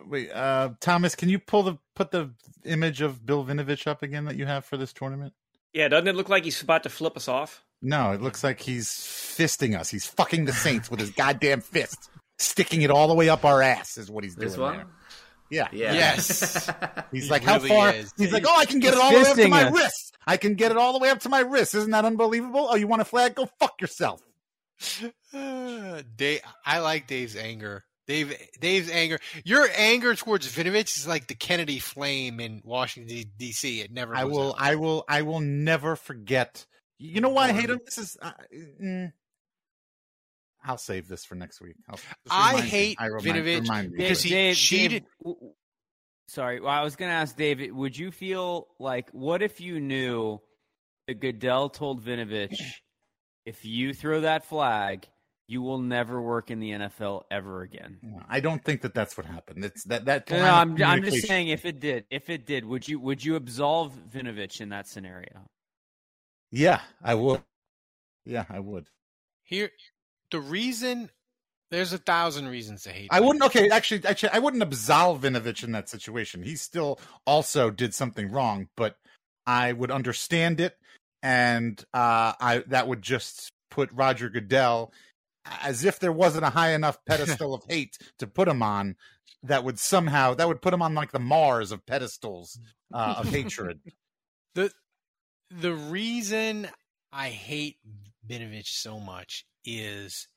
can you put the image of Bill Vinovich up again that you have for this tournament? Yeah, doesn't it look like he's about to flip us off? No, it looks like he's fisting us. He's fucking the Saints with his goddamn fist, sticking it all the way up our ass is what he's doing. This one? There. Yeah. Yes. He's like, really, how far? He's like, oh, I can get it all the way up to my wrist. I can get it all the way up to my wrist. Isn't that unbelievable? Oh, you want a flag? Go fuck yourself. Dave, I like Dave's anger. Dave's anger. Your anger towards Vinovich is like the Kennedy flame in Washington D.C. It never. I will never forget. You know why I hate him? This is. I'll save this for next week. I hate Vinovich because he cheated. Sorry, well, I was going to ask David. Would you feel like, what if you knew that Goodell told Vinovich? If you throw that flag, you will never work in the NFL ever again. I don't think that that's what happened. It's that. No, I'm just saying if it did, would you absolve Vinovich in that scenario? Yeah, I would. Yeah, I would. Here, the reason there's 1,000 reasons to hate. I wouldn't. Okay, actually, I wouldn't absolve Vinovich in that situation. He still also did something wrong, but I would understand it, and that would just put Roger Goodell, as if there wasn't a high enough pedestal of hate to put him on, that would put him on like the Mars of pedestals of hatred. The reason I hate Vinovich so much is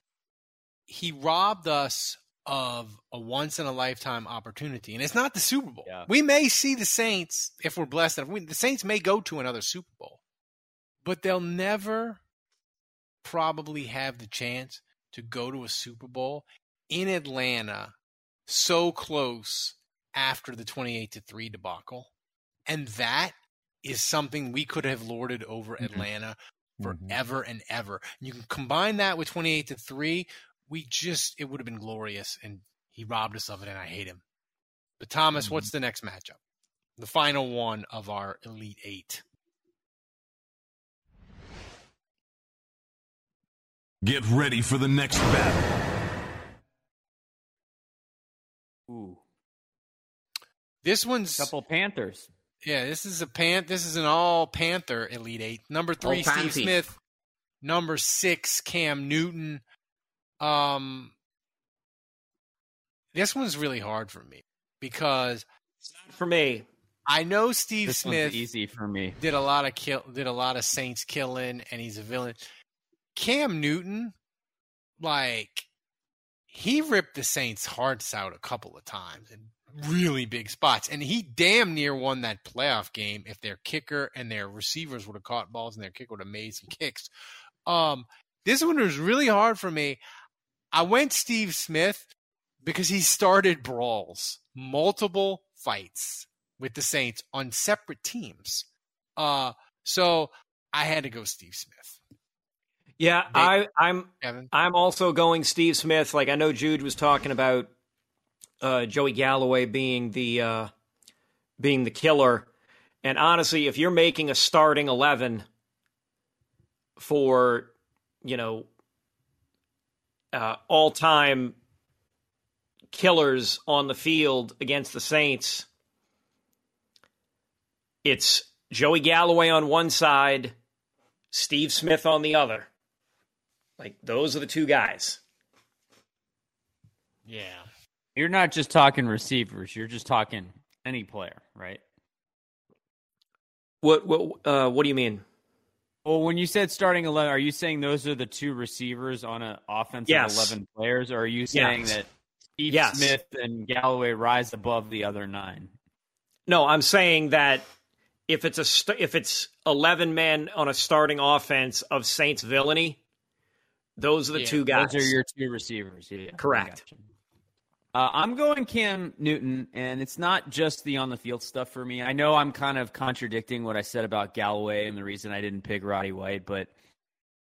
he robbed us of a once-in-a-lifetime opportunity, and it's not the Super Bowl. Yeah. We may see the Saints, if we're blessed enough, the Saints may go to another Super Bowl, but they'll never probably have the chance to go to a Super Bowl in Atlanta so close after the 28-3 debacle. And that is something we could have lorded over Atlanta forever and ever. And you can combine that with 28-3. It would have been glorious, and he robbed us of it, and I hate him. But Thomas, what's the next matchup? The final one of our Elite Eight. Get ready for the next battle. Ooh. This one's couple Panthers. Yeah, this is an all Panther Elite Eight. Number 3, Steve Smith. Number 6, Cam Newton. This one's really hard for me because it's not for me. I know Steve this Smith easy for me. Did a lot of Saints killing, and he's a villain. Cam Newton, like, he ripped the Saints' hearts out a couple of times in really big spots. And he damn near won that playoff game if their kicker and their receivers would have caught balls and their kicker would have made some kicks. This one was really hard for me. I went Steve Smith because he started brawls, multiple fights with the Saints on separate teams. So I had to go Steve Smith. Yeah, I'm also going Steve Smith. Like, I know Jude was talking about Joey Galloway being the killer, and honestly, if you're making a starting 11 for all time killers on the field against the Saints, it's Joey Galloway on one side, Steve Smith on the other. Like, those are the two guys. Yeah. You're not just talking receivers. You're just talking any player, right? What do you mean? Well, when you said starting 11, are you saying those are the two receivers on an offensive 11 players? Or are you saying that Steve Smith and Galloway rise above the other 9? No, I'm saying that if it's 11 men on a starting offense of Saints villainy, those are the two guys. Those are your two receivers. Yeah, correct. I'm going Cam Newton, and it's not just the on-the-field stuff for me. I know I'm kind of contradicting what I said about Galloway and the reason I didn't pick Roddy White, but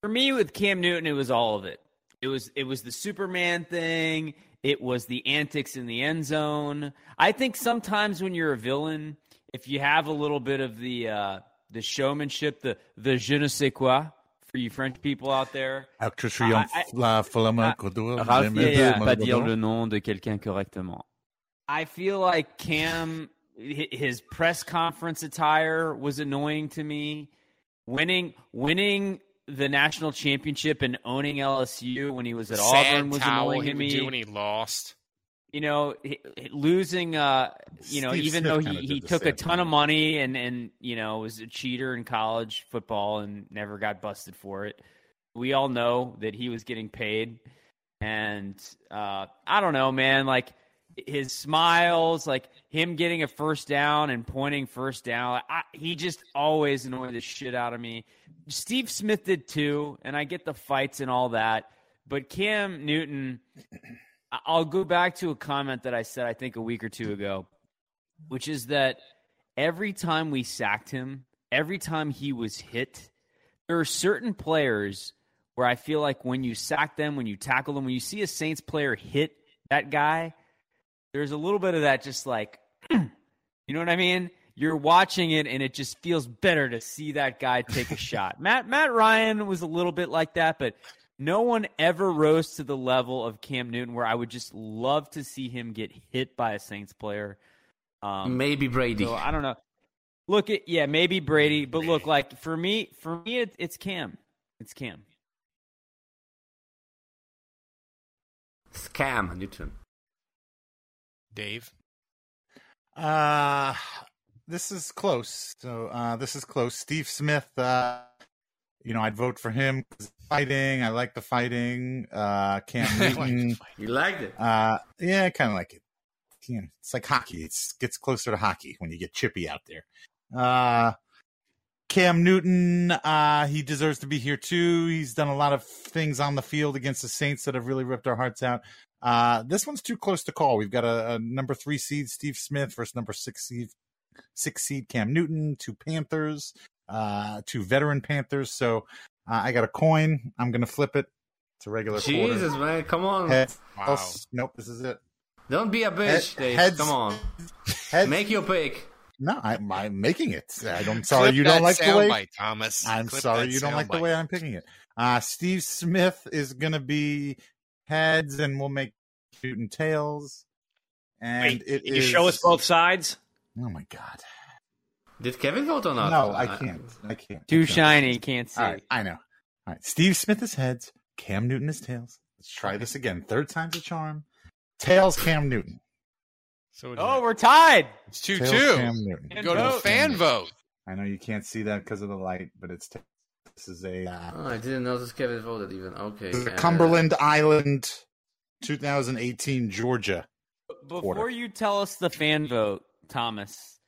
for me with Cam Newton, it was all of it. It was the Superman thing. It was the antics in the end zone. I think sometimes when you're a villain, if you have a little bit of the showmanship, the je ne sais quoi, for you French people out there. I feel like Cam, his press conference attire was annoying to me. Winning the national championship and owning LSU when he was at Auburn was annoying to me. Sad towel he would do when he lost. Losing, even though he took a ton of money and was a cheater in college football and never got busted for it. We all know that he was getting paid. And I don't know, man, like his smiles, like him getting a first down and pointing first down. He just always annoyed the shit out of me. Steve Smith did too, and I get the fights and all that. But Cam Newton... I'll go back to a comment that I said, I think a week or two ago, which is that every time we sacked him, every time he was hit, there are certain players where I feel like when you sack them, when you tackle them, when you see a Saints player hit that guy, there's a little bit of that just like, you know what I mean? You're watching it, and it just feels better to see that guy take a shot. Matt Ryan was a little bit like that, but no one ever rose to the level of Cam Newton where I would just love to see him get hit by a Saints player. Maybe Brady. So I don't know. Look, maybe Brady. But look, like for me, it's Cam. It's Cam. It's Cam Newton. Dave. This is close. So this is close. Steve Smith, I'd vote for him because fighting. I like the fighting. Cam Newton. You liked it. Yeah, I kind of like it. You know, it's like hockey. It gets closer to hockey when you get chippy out there. Cam Newton, he deserves to be here too. He's done a lot of things on the field against the Saints that have really ripped our hearts out. This one's too close to call. We've got a number 3 seed, Steve Smith, versus number 6 seed Cam Newton, two Panthers, two veteran Panthers. So I got a coin. I'm going to flip it. It's a regular quarter. Jesus, man. Come on. Heads. Wow. Nope, this is it. Don't be a bitch, Dave. Heads. Come on. Heads. Make your pick. No, I'm making it. I'm sorry you don't like the way. Bite, Thomas. I'm sorry you don't like the way I'm picking it. Steve Smith is going to be heads, and we'll make Newton tails. And wait, it you is... show us both sides? Oh, my God. Did Kevin vote or not? No, I can't. Too shiny. Can't see. All right, I know. All right. Steve Smith is heads. Cam Newton is tails. Let's try this again. Third time's a charm. Tails, Cam Newton. So we're tied. It's 2-2. Go to a fan vote. I know you can't see that because of the light, but it's tails. This is a... I didn't notice Kevin voted even. Okay. This is a Cumberland Island 2018 Georgia. Before you tell us the fan vote, Thomas,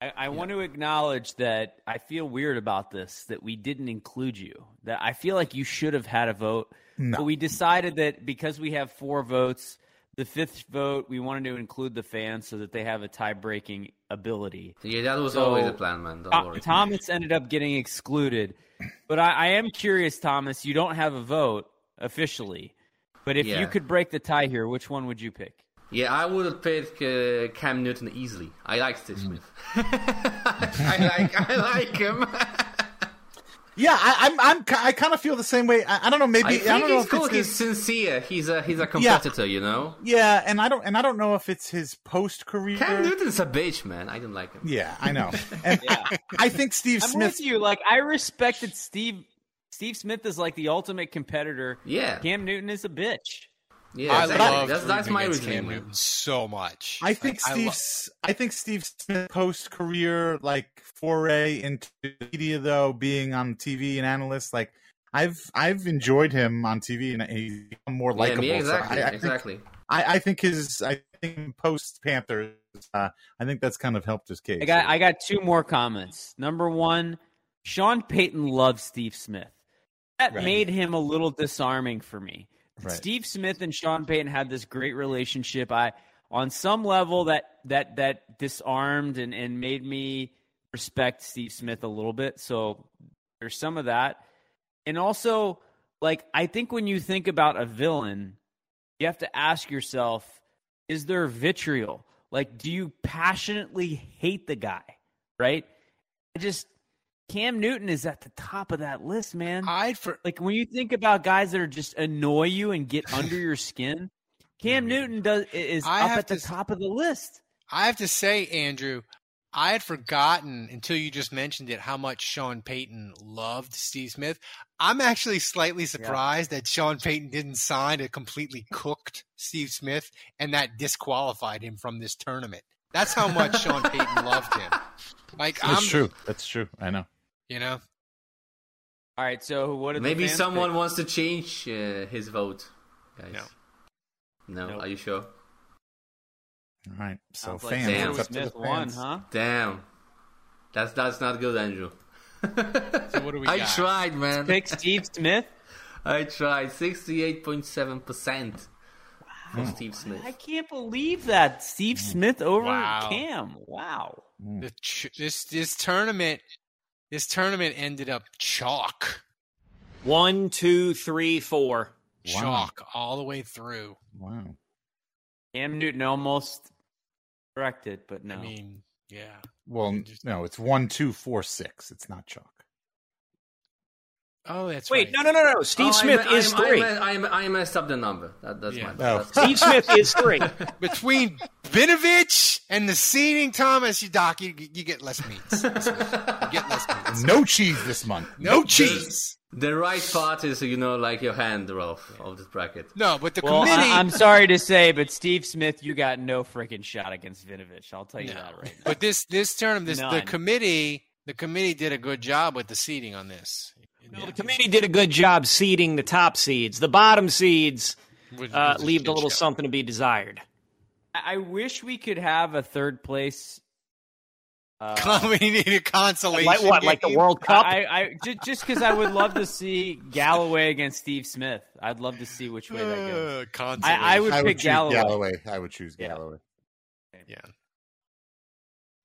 I want to acknowledge that I feel weird about this, that we didn't include you. That I feel like you should have had a vote. No. But we decided that because we have 4 votes... The 5th vote, we wanted to include the fans so that they have a tie-breaking ability. Yeah, that was always the plan, man. Don't worry. Thomas ended up getting excluded. But I am curious, Thomas, you don't have a vote officially. But if you could break the tie here, which one would you pick? Yeah, I would have picked Cam Newton easily. I like Steve Smith. I like him. Yeah, I kind of feel the same way. I don't know. Maybe I don't know if cool. He's sincere. He's a competitor, you know. Yeah, and I don't know if it's his post career. Cam Newton's a bitch, man. I don't like him. Yeah, I know. And I think Steve Smith. I'm with you. Like I respected Steve. Steve Smith is like the ultimate competitor. Yeah. Cam Newton is a bitch. Yeah, that's my Cam Newton so much. I think Steve Smith post career like foray into media though, being on TV and analyst, like I've enjoyed him on TV and he's more likable. Yeah, exactly. So exactly. I think post Panthers. I think that's kind of helped his case. I got 2 more comments. Number 1, Sean Payton loves Steve Smith. That made him a little disarming for me. Right. Steve Smith and Sean Payton had this great relationship. On some level, that disarmed and made me respect Steve Smith a little bit. So there's some of that. And also, like, I think when you think about a villain, you have to ask yourself, is there vitriol? Like, do you passionately hate the guy, right? Cam Newton is at the top of that list, man. Like when you think about guys that are just annoy you and get under your skin, Cam Newton is up at the top of the list. I have to say, Andrew, I had forgotten until you just mentioned it how much Sean Payton loved Steve Smith. I'm actually slightly surprised that Sean Payton didn't sign a completely cooked Steve Smith and that disqualified him from this tournament. That's how much Sean Payton loved him. Like, That's true. I know. You know. All right. So what? Maybe someone wants to change his vote, guys. No. Nope. Are you sure? All right. So sounds fans. Like damn. It's up to the fans. Huh? Damn. That's not good, Andrew. So what do we? I tried, man. Pick Steve Smith. I tried 68.7%. Wow. Steve Smith. I can't believe that Steve Smith over Cam. Wow. This tournament ended up chalk. One, two, three, four. Wow. Chalk all the way through. Wow. Cam Newton almost corrected, but no. I mean, yeah. Well, no, it's 1, 2, 4, 6. It's not chalk. Oh, that's right. Wait, no. Steve Smith is three. I messed up the number. That's my bad. Oh. Steve Smith is three. Between Vinovich and the seating Thomas, you get less meats. No cheese this month. No cheese. The right part is, your hand, Ralph, of the bracket. No, but committee... I'm sorry to say, but Steve Smith, you got no freaking shot against Vinovich. I'll tell you that right now. But this term, the committee did a good job with the seating on this. No, the committee did a good job seeding the top seeds. The bottom seeds leave a little something to be desired. I wish we could have a third place. We need a consolation. Like what? Game? Like the World Cup? I just because I would love to see Galloway against Steve Smith. I'd love to see which way that goes. I would pick Galloway. I would choose Galloway. Yeah.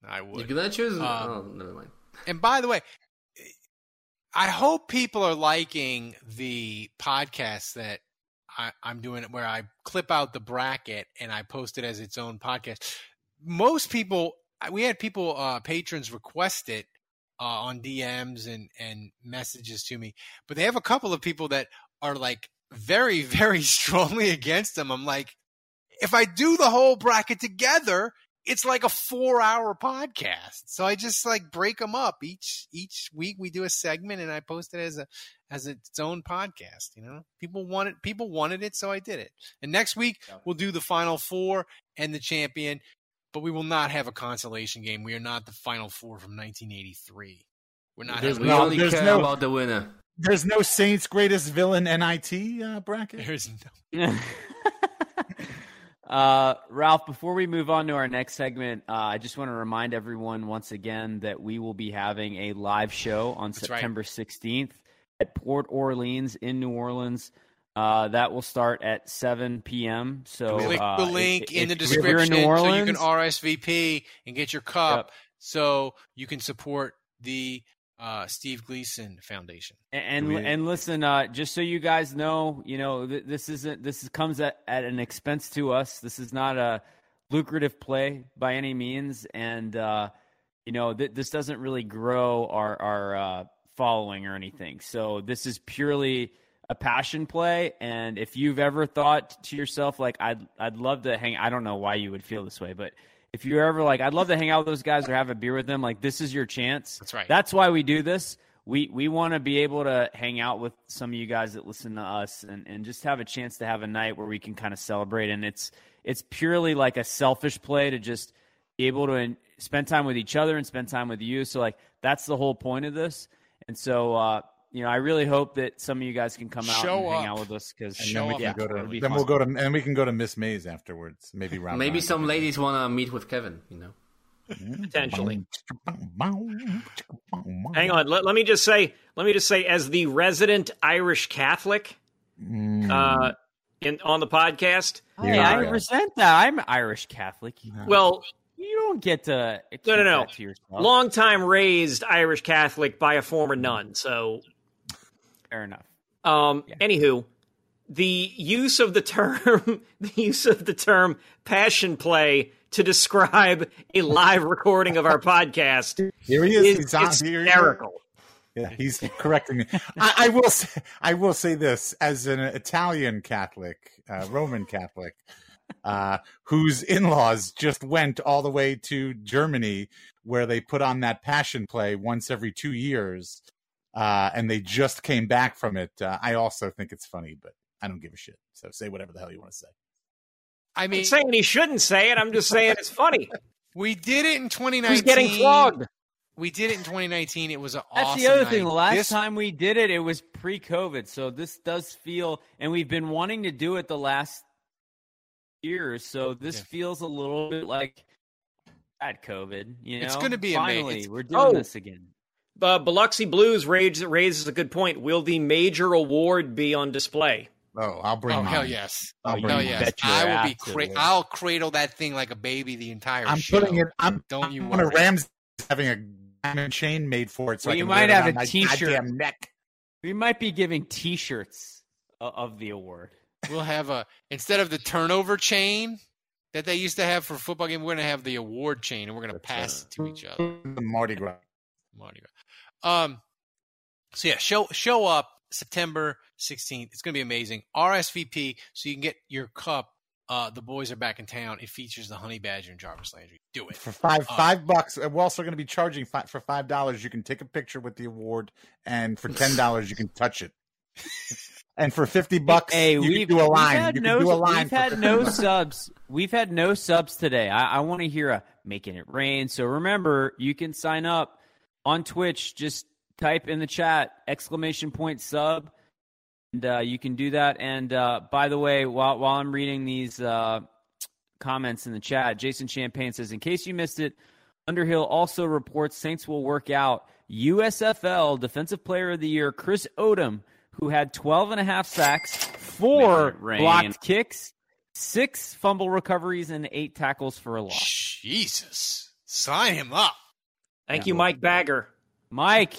I would. You could choose. Never mind. And by the way, I hope people are liking the podcast that I'm doing, where I clip out the bracket and I post it as its own podcast. Most people, we had people, patrons request it on DMs and messages to me, but they have a couple of people that are like very, very strongly against them. I'm like, if I do the whole bracket together, it's like a 4-hour podcast. So I just like break them up each week. We do a segment and I post it as its own podcast. People wanted it. So I did it. And next week we'll do the Final Four and the champion, but we will not have a consolation game. We are not the Final Four from 1983. We're not. We only care about the winner. There's no Saints Greatest Villain NIT bracket. There's no. Ralph, before we move on to our next segment, I just want to remind everyone once again that we will be having a live show on September 16th at Port Orleans in New Orleans. That will start at 7 p.m. So click the link in the description in Orleans, so you can RSVP and get your cup so you can support the Steve Gleason Foundation. And listen, just so you guys know, this comes at an expense to us. This is not a lucrative play by any means, and this doesn't really grow our following or anything. So this is purely a passion play. And if you've ever thought to yourself, like, I'd love to hang, I don't know why you would feel this way, but if you're ever like, I'd love to hang out with those guys or have a beer with them, like, this is your chance. That's right. That's why we do this. We want to be able to hang out with some of you guys that listen to us and just have a chance to have a night where we can kind of celebrate. And it's purely like a selfish play to just be able to spend time with each other and spend time with you. So, like, that's the whole point of this. And so, I really hope that some of you guys can come out and hang out with us, because we can go to Miss Mays afterwards. Maybe some ladies want to meet with Kevin. Potentially. Hang on. Let me just say, as the resident Irish Catholic, on the podcast. I resent that. I'm Irish Catholic. Well. You don't get to that to yourself. Long time raised Irish Catholic by a former nun, so fair enough. Anywho, the use of the term passion play to describe a live recording of our podcast is hysterical. Yeah, he's correcting me. I will say this as an Italian Catholic, Roman Catholic, whose in-laws just went all the way to Germany, where they put on that passion play once every 2 years, and they just came back from it. I also think it's funny, but I don't give a shit. So say whatever the hell you want to say. I mean, I'm saying he shouldn't say it. I'm just saying it's funny. We did it in 2019. He's getting flogged. We did it in 2019. It was an awesome night. That's the other thing. The last time we did it was pre-COVID. So this does feel, and we've been wanting to do it the last years, so this feels a little bit like at COVID. It's going to be amazing. We're doing this again. Biloxi Blues raises a good point. Will the major award be on display? Oh, I'll bring. Oh, mine. Hell yes! Hell yes! I will be. I'll cradle that thing like a baby the entire. I'm show. Putting it. I'm. Don't you want a Rams having a diamond chain made for it? So you might have a T-shirt. Neck. We might be giving T-shirts of the award. We'll have a – instead of the turnover chain that they used to have for football game, we're going to have the award chain, and we're going to pass it to each other. Mardi Gras. Mardi Gras. So, yeah, show up September 16th. It's going to be amazing. RSVP so you can get your cup. The boys are back in town. It features the Honey Badger and Jarvis Landry. Do it. For $5. We're also going to be charging for $5. You can take a picture with the award, and for $10, you can touch it. And for $50, you can do a line. We've had no subs today. I want to hear a making it rain. So remember, you can sign up on Twitch. Just type in the chat !sub. And you can do that. And by the way, while I'm reading these comments in the chat, Jason Champagne says, in case you missed it, Underhill also reports Saints will work out USFL Defensive Player of the Year Chris Odom, who had 12 and a half sacks, 4 blocked kicks, 6 fumble recoveries, and 8 tackles for a loss. Jesus. Sign him up. Thank you, Mike Bagger. Mike.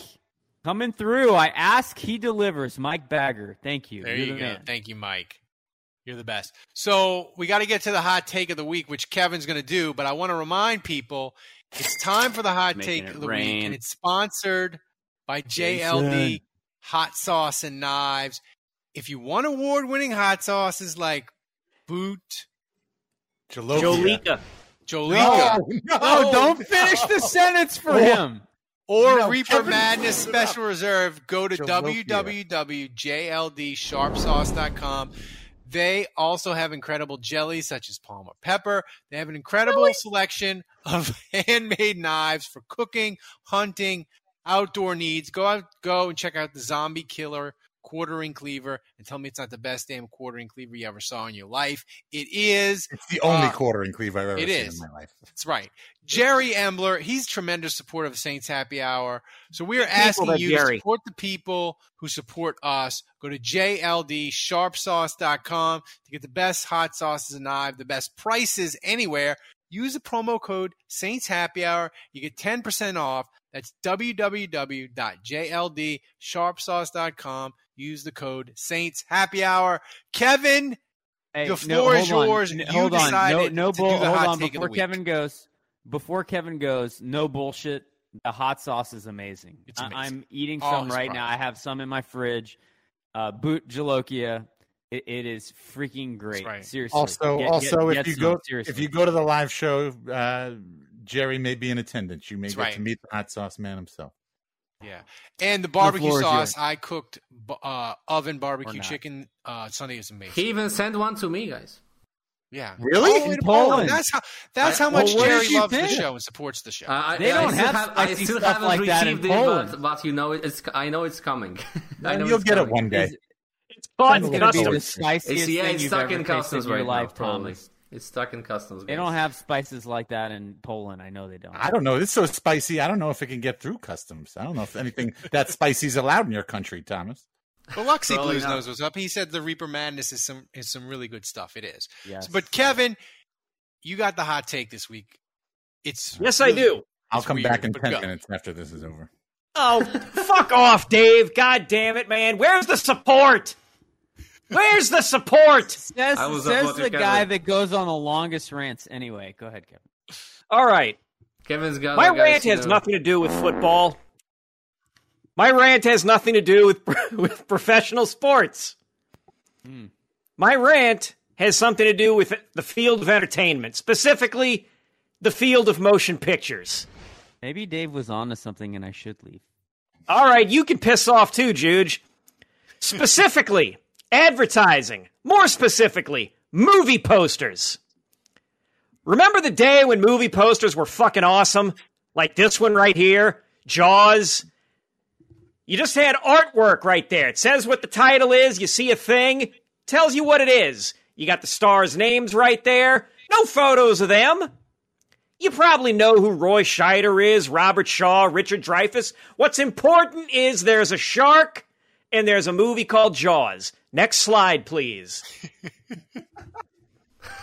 Coming through. I ask, he delivers. Mike Bagger. Thank you. You're the man. Thank you, Mike. You're the best. So we got to get to the hot take of the week, which Kevin's going to do. But I want to remind people, it's time for the hot take of the week. And it's sponsored by JLD Hot Sauce and Knives. If you want award-winning hot sauces like Boot, Jolica. No, don't finish the sentence for him. Or Reaper Kevin, Madness Special Reserve, go to www.jldsharpsauce.com. They also have incredible jellies such as Palmer Pepper. They have an incredible selection of handmade knives for cooking, hunting, outdoor needs. Go and check out the Zombie Killer quartering cleaver and tell me it's not the best damn quartering cleaver you ever saw in your life. It is. It's the only quartering cleaver I've ever seen in my life. That's right. Jerry Embler, he's tremendous support of Saints Happy Hour. So we are asking you to support the people who support us. Go to jldsharpsauce.com to get the best hot sauces and knives, the best prices anywhere. Use the promo code Saints Happy Hour. You get 10% off. That's www.jldsharpsauce.com. Use the code Saints Happy Hour. Kevin, the floor is yours. Hold on. Hold on. Before Kevin goes, no bullshit. The hot sauce is amazing. I'm eating some right now. I have some in my fridge. Boot Jalokia. It is freaking great. Right. Seriously. If you go to the live show, Jerry may be in attendance. You may get to meet the hot sauce man himself. Yeah. And the barbecue sauce, I cooked oven barbecue chicken Sunday is amazing. He even sent one to me, guys. Yeah. Really? In Poland. That's how much Jerry loves the show and supports the show. I still haven't received it, but I know it's coming. You'll get it one day. It's going to be the spiciest thing you've ever tasted in your life, Thomas. It's stuck in customs. They don't have spices like that in Poland. I know they don't. I don't know. It's so spicy. I don't know if it can get through customs. I don't know if anything that spicy is allowed in your country, Thomas. Biloxi Blues knows what's up. He said the Reaper Madness is some really good stuff. It is. Yes. So, but Kevin, you got the hot take this week. I do. I'll come back in 10 minutes after this is over. Oh, fuck off, Dave. God damn it, man. Where's the support? Where's the support? Says the guy that goes on the longest rants. Anyway, go ahead, Kevin. All right. Kevin's got my rant has nothing to do with football. My rant has nothing to do with professional sports. Mm. My rant has something to do with the field of entertainment, specifically the field of motion pictures. Maybe Dave was on to something and I should leave. All right, you can piss off too, Juge. Specifically... advertising, more specifically, movie posters. Remember the day when movie posters were fucking awesome? Like this one right here, Jaws. You just had artwork right there. It says what the title is. You see a thing, tells you what it is. You got the stars' names right there. No photos of them. You probably know who Roy Scheider is, Robert Shaw, Richard Dreyfuss. What's important is there's a shark and there's a movie called Jaws. Next slide, please.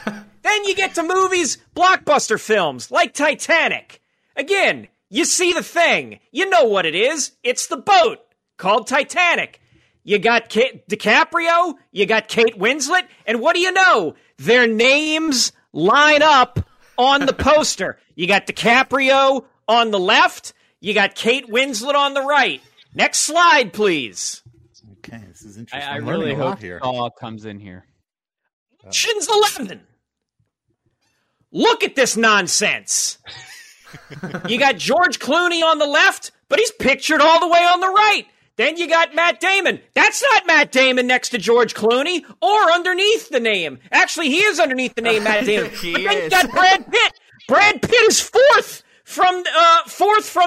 Then you get to movies, blockbuster films, like Titanic. Again, you see the thing. You know what it is. It's the boat called Titanic. you got DiCaprio, you got Kate Winslet, and what do you know? Their names line up on the poster. You got DiCaprio on the left, you got Kate Winslet on the right. Next slide, please. Okay, this is interesting. I really hope Paul comes in here. Shin's 11. Look at this nonsense. You got George Clooney on the left, but he's pictured all the way on the right. Then you got Matt Damon. That's not Matt Damon next to George Clooney or underneath the name. Actually, he is underneath the name Matt Damon. But then you got Brad Pitt. Brad Pitt is fourth from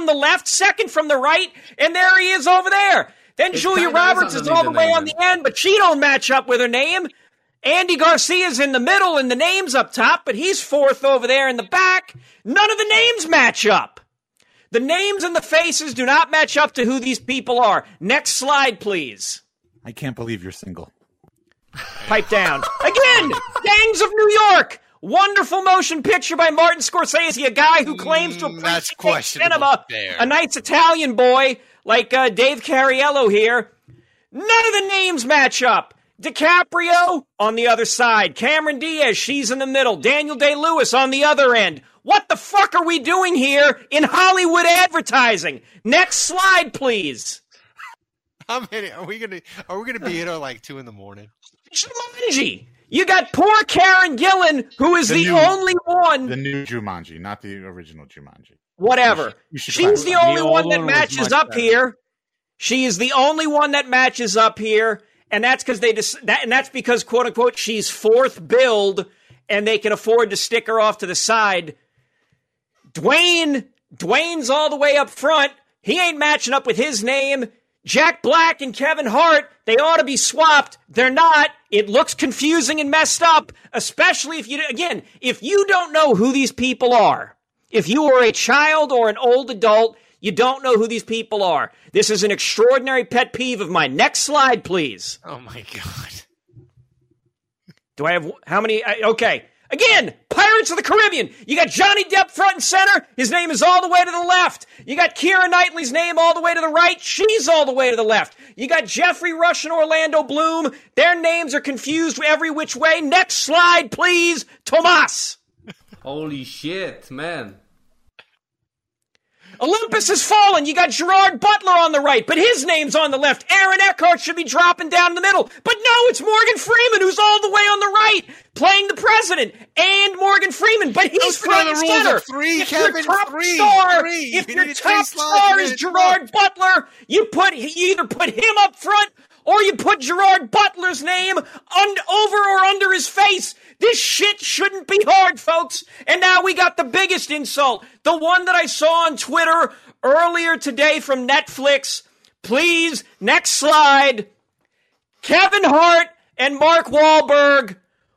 the left, second from the right, and there he is over there. Then it's Julia Roberts is all the way on the end, but she don't match up with her name. Andy Garcia's in the middle and the name's up top, but he's fourth over there in the back. None of the names match up. The names and the faces do not match up to who these people are. Next slide, please. I can't believe you're single. Pipe down. Again, Gangs of New York. Wonderful motion picture by Martin Scorsese, a guy who claims to appreciate cinema, a nice Italian boy like Dave Cariello here. None of the names match up. DiCaprio on the other side. Cameron Diaz, she's in the middle. Daniel Day-Lewis on the other end. What the fuck are we doing here in Hollywood advertising? Next slide, please. How many are we gonna be here like 2 a.m? Jumanji. You got poor Karen Gillan, who is the only one. The new Jumanji, not the original Jumanji. Whatever. She's the only one that matches up here. She is the only one that matches up here. And that's because because quote unquote she's fourth billed, and they can afford to stick her off to the side. Dwayne's all the way up front. He ain't matching up with his name. Jack Black and Kevin Hart, they ought to be swapped. They're not. It looks confusing and messed up, especially if you don't know who these people are. If you are a child or an old adult, you don't know who these people are. This is an extraordinary pet peeve of mine. Next slide, please. Oh, my God. Do I have how many? Okay. Again, Pirates of the Caribbean. You got Johnny Depp front and center. His name is all the way to the left. You got Keira Knightley's name all the way to the right. She's all the way to the left. You got Jeffrey Rush and Orlando Bloom. Their names are confused every which way. Next slide, please. Tomas. Holy shit, man. Olympus Has Fallen. You got Gerard Butler on the right, but his name's on the left. Aaron Eckhart should be dropping down the middle. But no, it's Morgan Freeman, who's all the way on the right, playing the president. And Morgan Freeman, but he's front and center. If your top star is Gerard Butler, you either put him up front or you put Gerard Butler's name over or under his face. This shit shouldn't be hard, folks. And now we got the biggest insult. The one that I saw on Twitter earlier today from Netflix. Please, next slide. Kevin Hart and Mark Wahlberg.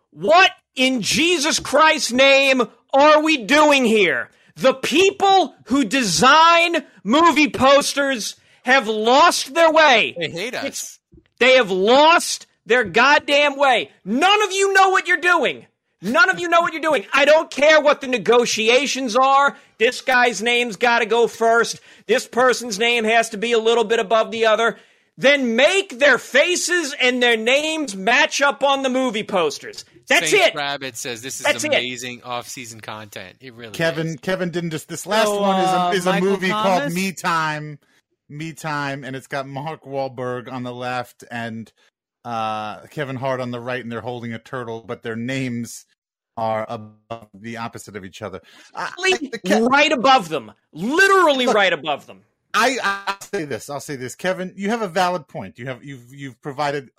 What in Jesus Christ's name are we doing here? The people who design movie posters have lost their way. They hate us. They have lost their goddamn way. None of you know what you're doing. I don't care what the negotiations are. This guy's name's got to go first. This person's name has to be a little bit above the other. Then make their faces and their names match up on the movie posters. That's Saint it. Rabbit says this is amazing off-season content. It really is. Kevin didn't just. This last one is a movie called Me Time. Me Time, and it's got Mark Wahlberg on the left and Kevin Hart on the right, and they're holding a turtle, but their names are above the opposite of each other. Right above them. Literally right above them. I'll say this. Kevin, you have a valid point. You've provided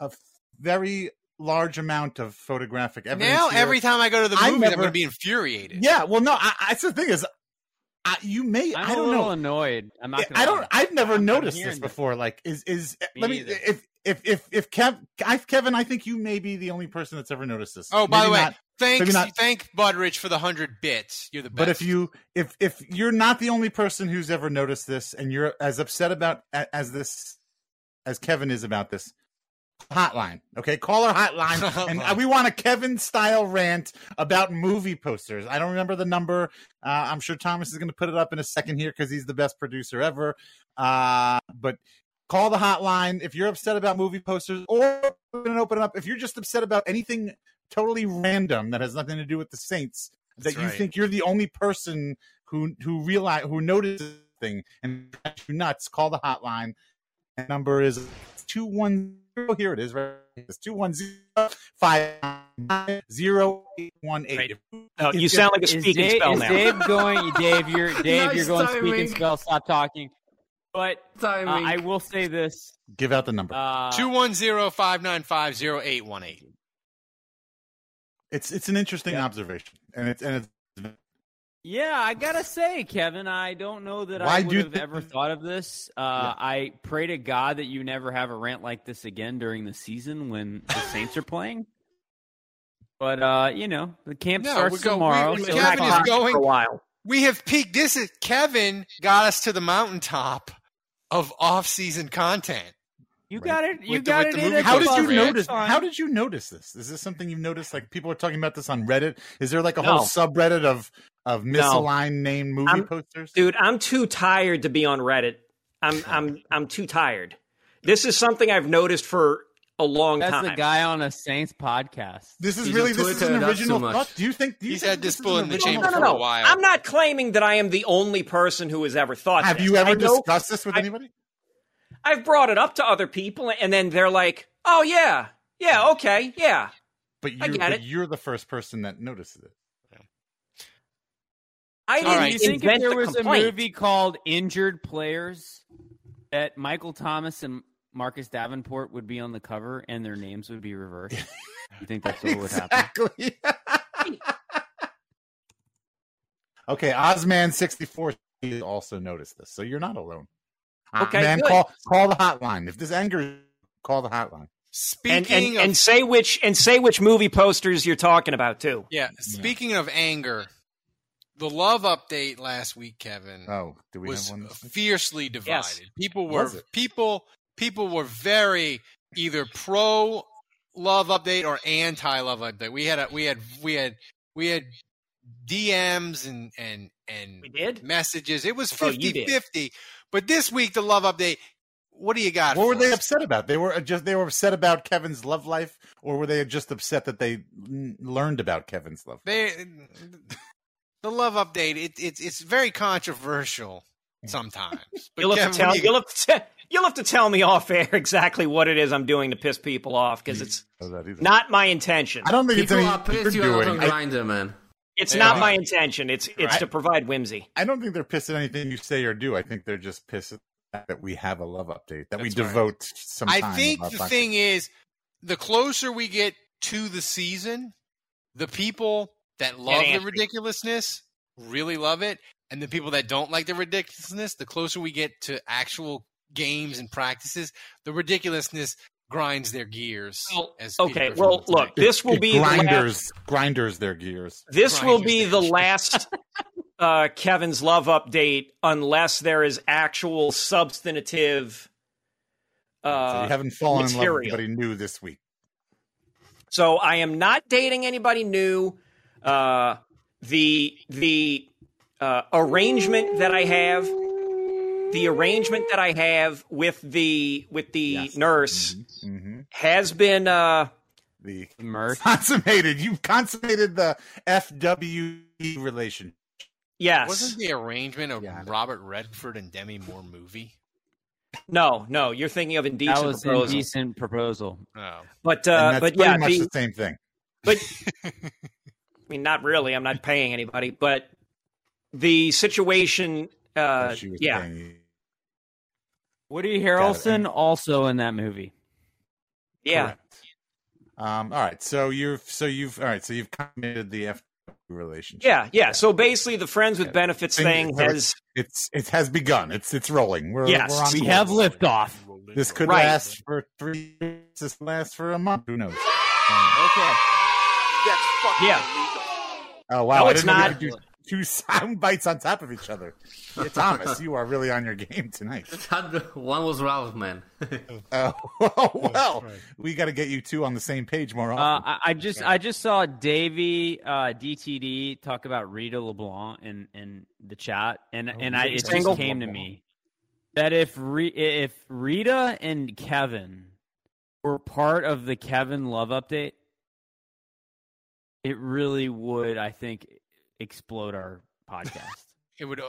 a very large amount of photographic evidence. Now, every time I go to the movie, I'm going to be infuriated. Yeah, well, no, that's the thing is, I don't know. I'm a little annoyed. I'm not. I've never noticed this before. Like, Kevin, I think you may be the only person that's ever noticed this. Oh, by the way, thank Budridge for the 100 bits. You're the best. But if you're not the only person who's ever noticed this, and you're as upset about as Kevin is about this. Hotline, okay? Call our hotline, and we want a Kevin-style rant about movie posters. I don't remember the number. I'm sure Thomas is going to put it up in a second here because he's the best producer ever. But Call the hotline if you're upset about movie posters, or open it up if you're just upset about anything totally random that has nothing to do with the Saints. That's that you think you're the only person who realize who notices thing and you nuts. Call the hotline. The number is 210. Here it is. Right? It's 210-590-818. Oh, you sound like a speaking spell now. Dave going? Dave, you're going speaking spell. Stop talking. But I will say this. Give out the number. 210-595-0818. It's an interesting observation, and it's. Yeah, I gotta say, Kevin, I don't know that I would have ever thought of this. I pray to God that you never have a rant like this again during the season when the Saints are playing. But the camp starts tomorrow. So Kevin is going for a while. We have peaked. This is Kevin got us to the mountaintop of off-season content. You got it. You got it. How did you notice? How did you notice this? Is this something you've noticed? Like people are talking about this on Reddit. Is there like a whole subreddit of misaligned named movie posters? Dude, I'm too tired to be on Reddit. I'm too tired. This is something I've noticed for a long time. That's the guy on a Saints podcast. This is an original thought. Do you think he's had this bull in the chamber for a while? I'm not claiming that I am the only person who has ever thought. Have you ever discussed this with anybody? I've brought it up to other people, and then they're like, oh, yeah, okay, yeah. But you're the first person that notices it. Yeah. I didn't think if there was a movie called Injured Players that Michael Thomas and Marcus Davenport would be on the cover and their names would be reversed. You think that's what would happen? Okay, Ozman64 also noticed this, so you're not alone. Okay, man, call the hotline. If this angers, call the hotline. Speaking of, and say which movie posters you're talking about too. Yeah. Speaking of anger, the love update last week, Kevin. Oh, do we have one? Fiercely divided. Yes. People were very either pro love update or anti love update. We had DMs and we did messages. It was 50-50. But this week, the love update. What do you got? What were they upset about? They were upset about Kevin's love life, or were they just upset that they learned about Kevin's love? The love update. It's very controversial sometimes. But you'll have to tell me off air exactly what it is I'm doing to piss people off because it's not my intention. I don't think people are pissed you off on Grindr, man. It's not my intention. It's to provide whimsy. I don't think they're pissed at anything you say or do. I think they're just pissed that we have a love update, that we devote some time. I think the thing is, the closer we get to the season, the people that love the ridiculousness really love it. And the people that don't like the ridiculousness, the closer we get to actual games and practices, the ridiculousness grinds their gears. Look, this will be grinders their gears. This will be the last Kevin's love update unless there is actual substantive so you haven't fallen material. In love with anybody new this week. So I am not dating anybody new. The arrangement that I have with the nurse has been the consummated. You've consummated the FWE relationship. Yes. Wasn't the arrangement of Robert Redford and Demi Moore movie? No, you're thinking of Indecent Proposal. That was Indecent Proposal. Oh. But that's pretty much the same thing. But I mean, not really. I'm not paying anybody, but the situation. Paying. Woody Harrelson also in that movie. Yeah. Correct. All right. So you've committed the F relationship. Yeah. So basically, the friends with benefits thing has it has begun. It's rolling. We're on. We have liftoff. This could last for 3 years. This lasts for a month. Who knows? Okay. That's fucking illegal. Oh wow! No, it's not. Two sound bites on top of each other. Thomas, you are really on your game tonight. One was Ralph, man. We got to get you two on the same page more often. I just saw Davey DTD talk about Rita LeBlanc in the chat, and it just came to me. that if Rita and Kevin were part of the Kevin Love update, it really would, I think, explode our podcast. It would.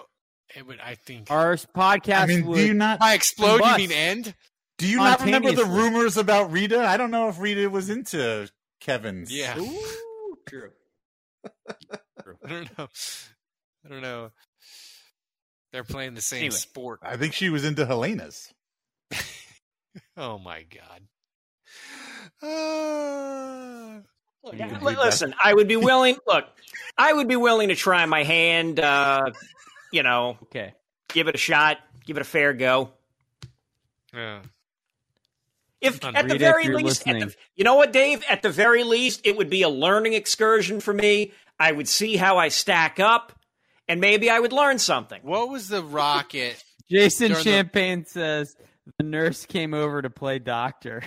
I think our podcast. I mean, would, do you not? By explode, you mean end? Do you not remember the rumors about Rita? I don't know if Rita was into Kevin's. Yeah. Ooh, true. I don't know. They're playing the same sport. I think she was into Helena's. Oh my God. Listen, I would be willing. Look, I would be willing to try my hand. Give it a shot, give it a fair go. Yeah. If at the very least, you know what, Dave? At the very least, it would be a learning excursion for me. I would see how I stack up, and maybe I would learn something. What was the rocket? Jason Champagne says the nurse came over to play doctor.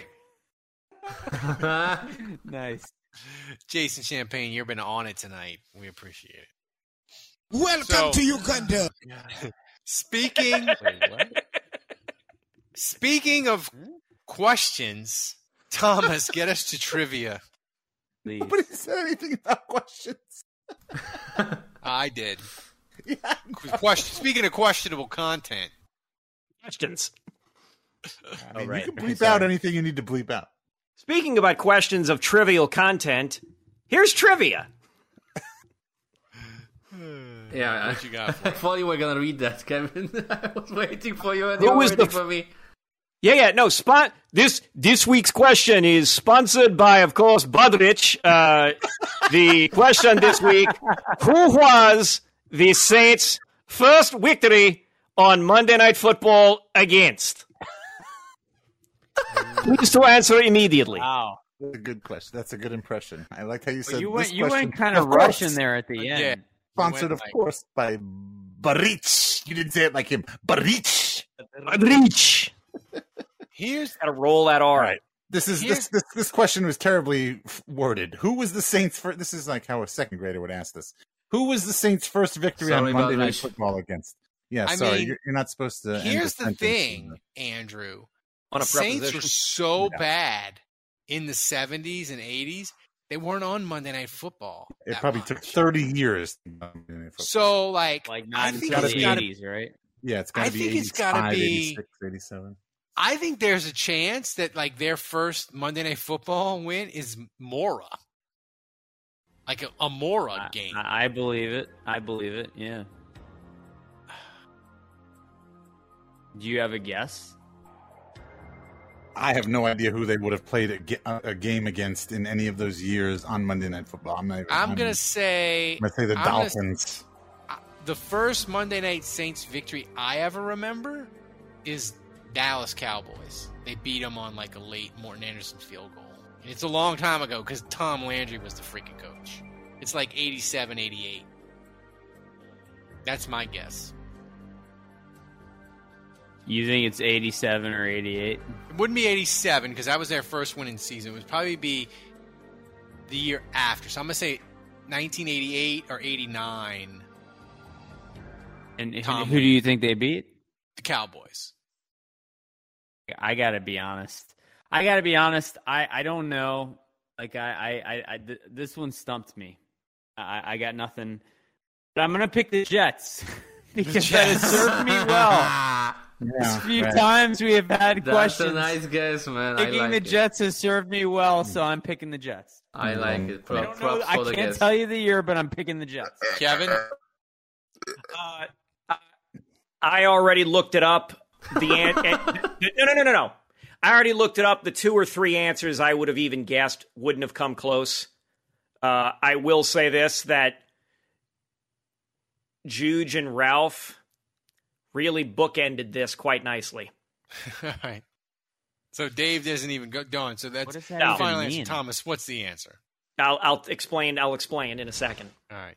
Nice. Jason Champagne, you've been on it tonight. We appreciate it. Welcome to Uganda. Speaking. Wait, what? Speaking of questions, Thomas, get us to trivia. Please. Nobody said anything about questions. I did. Yeah, speaking of questionable content. Questions. I mean, you can bleep out anything you need to bleep out. Speaking about questions of trivial content, here's trivia. Yeah, what you got for I thought you were going to read that, Kevin. I was waiting for you and you were waiting for me. Yeah, no. This week's question is sponsored by, of course, Budrich. The question this week, who was the Saints' first victory on Monday Night Football against? Please to answer immediately. Wow. That's a good question. That's a good impression. I like how you said you went kind of Russian there at the end. Yeah. Sponsored, of course, by Barich. You didn't say it like him. Barich. Here's how to roll that R. Right. This question was terribly worded. Who was the Saints' first? This is like how a second grader would ask this. Who was the Saints' first victory on Monday Night Football against? Yeah, you're not supposed to. Here's the thing, Andrew. The Saints were so bad in the 70s and 80s. They weren't on Monday Night Football. It probably took 30 years. So, like not until the 80s, right? Yeah, it's got to be. I think it's got to be 86, 87. I think there's a chance that their first Monday Night Football win is Mora, like a Mora game. I believe it. Yeah. Do you have a guess? I have no idea who they would have played a game against in any of those years on Monday Night Football. I'm going to say the Dolphins. The first Monday Night Saints victory I ever remember is Dallas Cowboys. They beat them on a late Morton Anderson field goal. And it's a long time ago because Tom Landry was the freaking coach. It's 87, 88. That's my guess. You think it's 87 or 88? It wouldn't be 87 because that was their first winning season. It would probably be the year after. So I'm going to say 1988 or 89. And who do you think they beat? The Cowboys. I got to be honest. I don't know. This one stumped me. I got nothing. But I'm going to pick the Jets because that has served me well. Yeah, few times we have had questions. That's a nice guess, man. Jets has served me well, so I'm picking the Jets. I like it. I can't tell you the year, but I'm picking the Jets. Kevin? I already looked it up. No. I already looked it up. The two or three answers I would have even guessed wouldn't have come close. I will say this, that Juge and Ralph really bookended this quite nicely. All right. So Dave doesn't even go on. So that's the final answer. Thomas, what's the answer? I'll explain in a second. All right.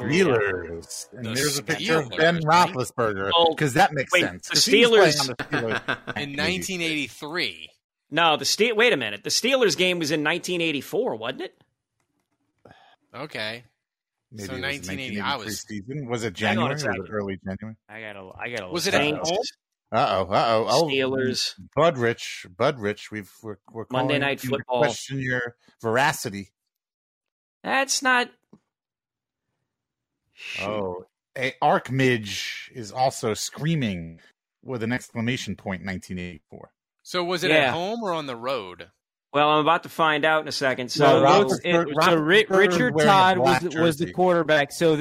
Steelers. And there's a picture of Ben Roethlisberger because that makes sense. The Steelers in 1983. No, wait a minute. The Steelers game was in 1984, wasn't it? Okay. Maybe so 1980. I was. Was it January? It was early January. I got a. Was it at home? Uh oh. Steelers. Bud Rich. We're calling Monday Night Football. Question your veracity. That's not. Oh, Archmidge is also screaming with an exclamation point. 1984. So was it at home or on the road? Well, I'm about to find out in a second. So, Richard Todd was the quarterback. So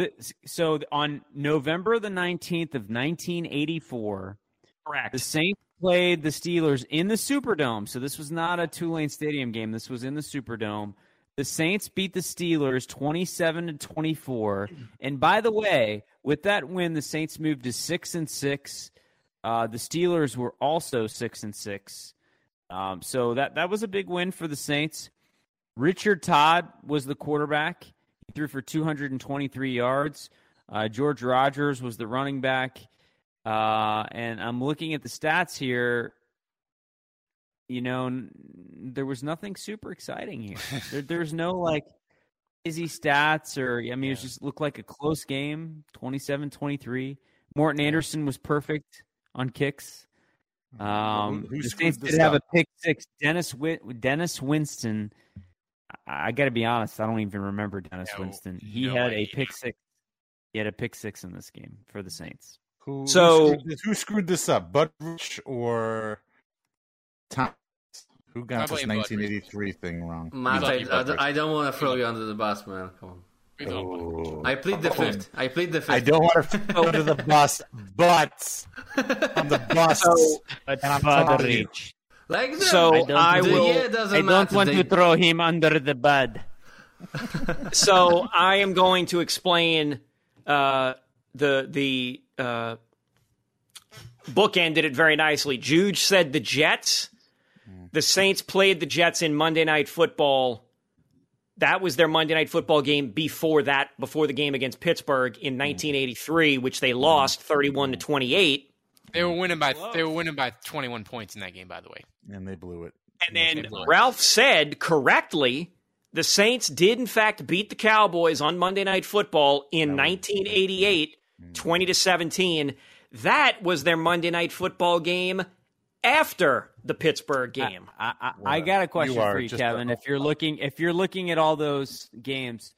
on November the 19th of 1984, correct. The Saints played the Steelers in the Superdome. So this was not a Tulane Stadium game. This was in the Superdome. The Saints beat the Steelers 27-24. And by the way, with that win, the Saints moved to 6-6. The Steelers were also 6-6. So that was a big win for the Saints. Richard Todd was the quarterback. He threw for 223 yards. George Rogers was the running back. And I'm looking at the stats here. You know, there was nothing super exciting here. There's no, like, busy stats or, I mean, it just looked like a close game, 27-23. Morton Anderson was perfect on kicks. The Saints did have a pick six. Dennis Winston. I got to be honest. I don't even remember Dennis Winston. He had a pick six. He had a pick six in this game for the Saints. Who screwed this up? Budrich or Thomas? Who got this 1983 thing wrong? Matt, I don't want to throw you under the bus, man. Come on. Oh. I plead the fifth. I don't want to go to the bus, but on the bus, I don't want to throw him under the bud. So I am going to explain the book ended it very nicely. Juge said the Jets. The Saints played the Jets in Monday Night Football. That was their Monday Night Football game before the game against Pittsburgh in 1983, which they lost 31-28. They were winning by 21 points in that game, by the way. And they blew it. And then Ralph said correctly, the Saints did in fact beat the Cowboys on Monday Night Football in 1988, 20-17. That was their Monday Night Football game after the Pittsburgh game. I got a question for you, Kevin. If you're looking at all those games,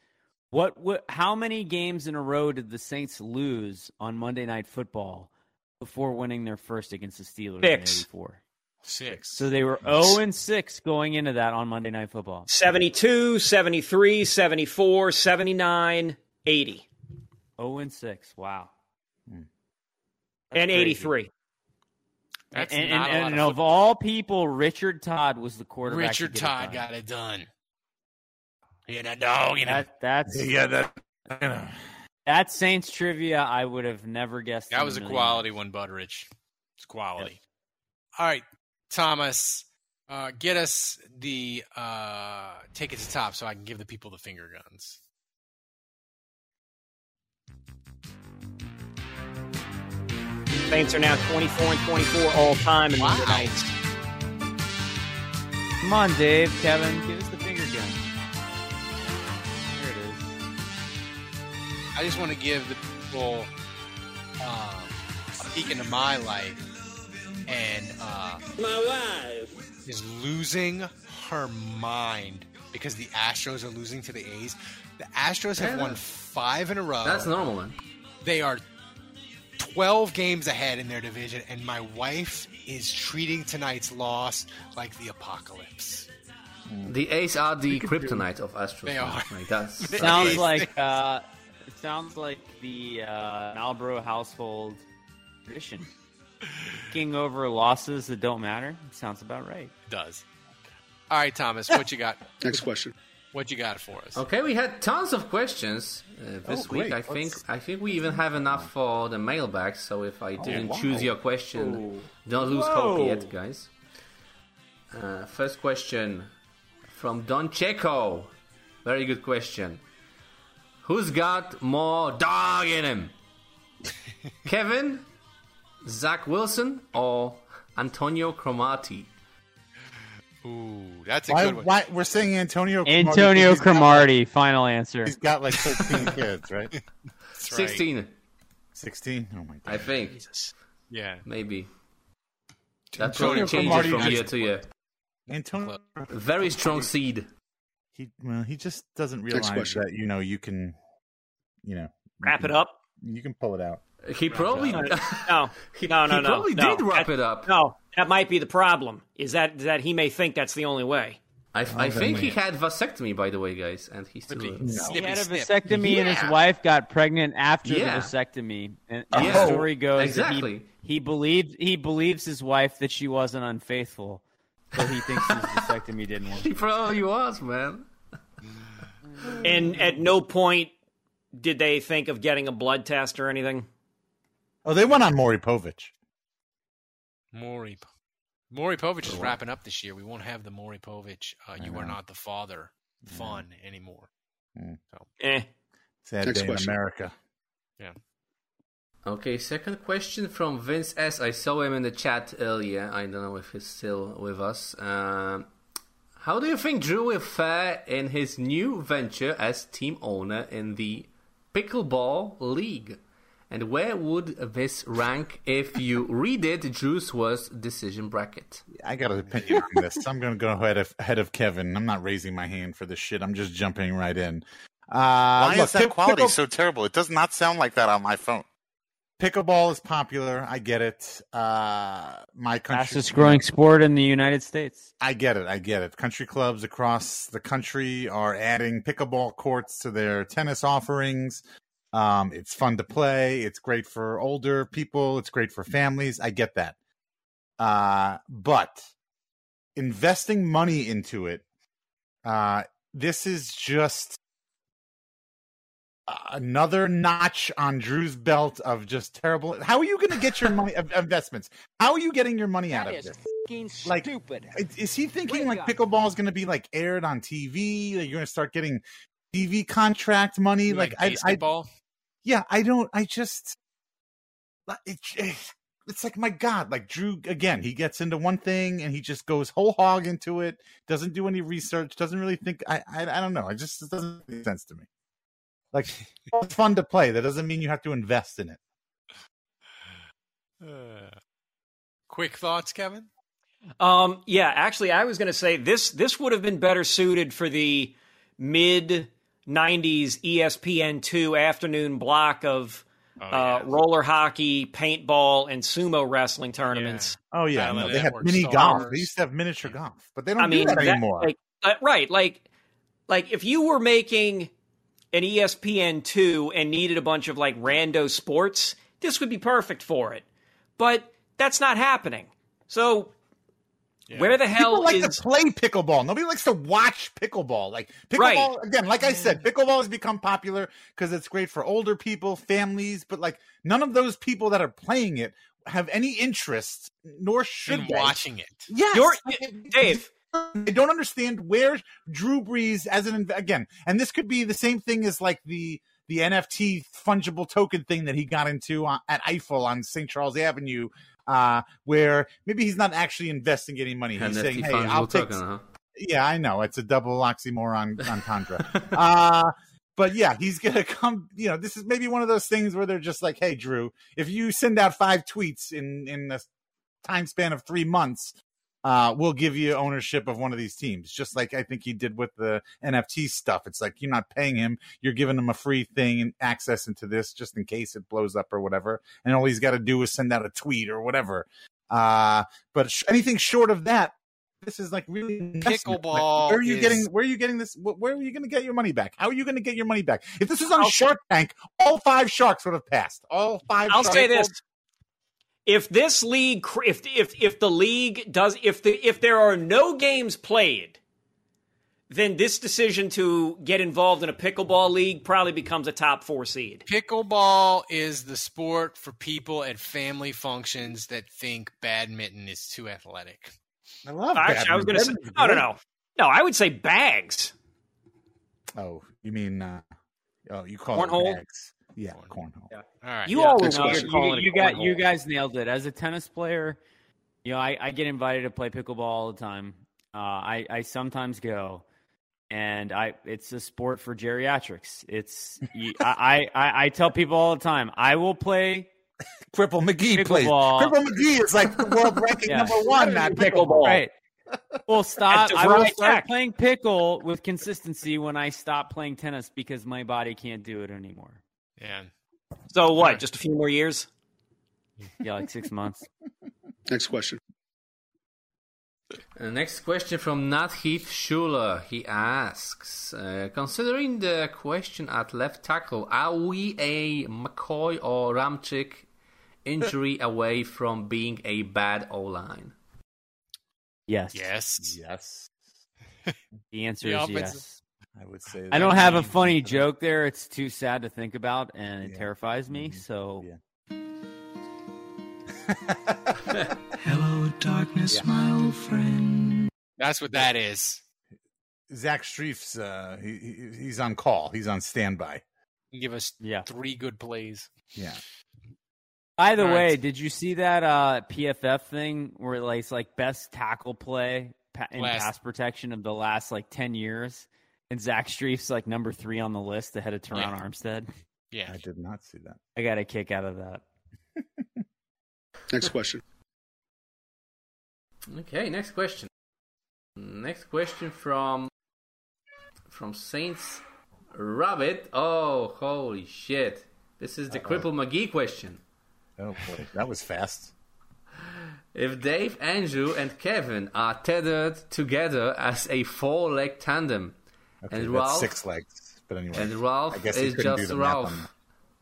how many games in a row did the Saints lose on Monday Night Football before winning their first against the Steelers in 1984? Six. So they were 0-6 going into that on Monday Night Football. 72, 73, 74, 79, 80. 0-6. Wow. That's and crazy. 83. And of all people, Richard Todd was the quarterback. Richard Todd got it done. He had a dog. That Saints trivia, I would have never guessed. That was a quality one, Budrich. It's quality. Yep. All right, Thomas, get us the take it to top so I can give the people the finger guns. Saints are now 24-24 all time in Monday nights. Come on, Dave, Kevin, give us the finger gun. There it is. I just want to give the people a peek into my life, and my wife is losing her mind because the Astros are losing to the A's. The Astros have won 5 in a row. That's normal, man. They are 12 games ahead in their division, and my wife is treating tonight's loss like the apocalypse. The A's are the kryptonite of Astros. They are. Like that. Sounds like the Malbro household tradition. King over losses that don't matter. Sounds about right. It does. All right, Thomas, what you got? Next question. What you got for us? Okay, we had tons of questions this week. I think we even have enough for the mailbag. So if I didn't choose your question, don't lose hope yet, guys. First question from Don Checo. Very good question. Who's got more dog in him? Kevin, Zach Wilson, or Antonio Cromartie? Ooh, that's a good one. We're saying Antonio Cromartie, like, final answer. He's got like 13 kids, right? That's 16. Right. 16? Oh, my God. I think. Jesus. Yeah. Maybe. That's what it changes from year to year. Antonio. Very strong seed. He just doesn't realize that, you know, you can, you know. Wrap it up? You can pull it out. He probably did wrap it up. No, that might be the problem. Is that he may think that's the only way. I think he had vasectomy, by the way, guys, and he still he had a vasectomy, and his wife got pregnant after the vasectomy. And the story goes exactly. That he believes his wife that she wasn't unfaithful, but he thinks his vasectomy didn't work. He probably was, man. And at no point did they think of getting a blood test or anything? Oh, they went on Maury Povich. Maury Povich is wrapping up this year. We won't have the Maury Povich "You Are Not the Father" fun anymore. Mm. So, sad day in America. Yeah. Okay, second question from Vince S. I saw him in the chat earlier. I don't know if he's still with us. How do you think Drew will fare in his new venture as team owner in the Pickleball League? And where would this rank if you redid Drew's worst decision bracket? I got an opinion on this. I'm going to go ahead of Kevin. I'm not raising my hand for this shit. I'm just jumping right in. Why is that quality so terrible? It does not sound like that on my phone. Pickleball is popular. I get it. My country fastest growing sport in the United States. I get it. Country clubs across the country are adding pickleball courts to their tennis offerings. It's fun to play. It's great for older people. It's great for families. I get that. But investing money into it, this is just another notch on Drew's belt of just terrible. How are you going to get your money investments? How are you getting your money out of this? Like, stupid. Is he thinking like pickleball is going to be like aired on TV? Like, you're going to start getting TV contract money? Like baseball? It's like, my God, like Drew, again, he gets into one thing and he just goes whole hog into it. Doesn't do any research. Doesn't really think. I don't know. It doesn't make sense to me. Like, it's fun to play. That doesn't mean you have to invest in it. Quick thoughts, Kevin? Actually, I was going to say this would have been better suited for the mid-90s ESPN2 afternoon block of roller hockey, paintball, and sumo wrestling tournaments. Yeah. Oh, yeah. No, they have mini golf. They used to have miniature golf, but they don't do that anymore. Like, if you were making an ESPN2 and needed a bunch of like rando sports, this would be perfect for it. But that's not happening. So where the hell people like to play pickleball? Nobody likes to watch pickleball. Like pickleball, again, like I said, pickleball has become popular because it's great for older people, families, but like none of those people that are playing it have any interest, nor should in watching it. Yes. Dave, I don't understand where Drew Brees and this could be the same thing as like the NFT fungible token thing that he got into at Eiffel on St. Charles Avenue, where maybe he's not actually investing any money. He's saying, hey, I'll take... Yeah, I know. It's a double oxymoron on Tundra. But yeah, he's going to come... You know, this is maybe one of those things where they're just like, hey, Drew, if you send out 5 tweets in the time span of 3 months... we'll give you ownership of one of these teams, just like I think he did with the NFT stuff. It's like, you're not paying him. You're giving him a free thing and access into this just in case it blows up or whatever. And all he's got to do is send out a tweet or whatever. But anything short of that, this is like really pickleball. Like, where are you getting this? Where are you going to get your money back? How are you going to get your money back? If this is on Shark Tank, all 5 sharks would have passed. All 5. I'll say this. If this league, if the league does, if there are no games played, then this decision to get involved in a pickleball league probably becomes a top 4 seed. Pickleball is the sport for people at family functions that think badminton is too athletic. I love badminton. Actually, I was going to say, no, I would say bags. Oh, you mean? You call cornhole? It bags. Yeah, cornhole. Yeah. All right. You always call it. You guys nailed it. As a tennis player, you know, I get invited to play pickleball all the time. I sometimes go, and it's a sport for geriatrics. I tell people all the time, I will play Cripple McGee pickleball. Cripple McGee is like the world ranking number one, not pickleball. Right. Well, stop. I will start playing pickle with consistency when I stop playing tennis because my body can't do it anymore. Yeah. So what? Just a few more years? Yeah, like 6 months. Next question. Next question from Nat Heath Schuler. He asks, considering the question at left tackle, are we a McCoy or Ramczyk injury away from being a bad O-line? Yes. The answer is yes. I would say that. I don't have a funny joke there. It's too sad to think about, and it terrifies me. Mm-hmm. So. Yeah. Hello, darkness, my old friend. That's what that is. Zach Streif's. He's on call. He's on standby. Give us three good plays. Yeah. By the way, did you see that PFF thing where it's like best tackle play in pass protection of the last 10 years, and Zach Streif's like number 3 on the list ahead of Teron Armstead? Yeah, I did not see that. I got a kick out of that. Next question. Okay, next question. Next question from Saints Rabbit. Oh, holy shit! This is the Cripple McGee question. Oh boy, that was fast. If Dave, Andrew, and Kevin are tethered together as a 4-leg tandem, okay, and Ralph 6 legs, but anyway, and Ralph I guess is just Ralph,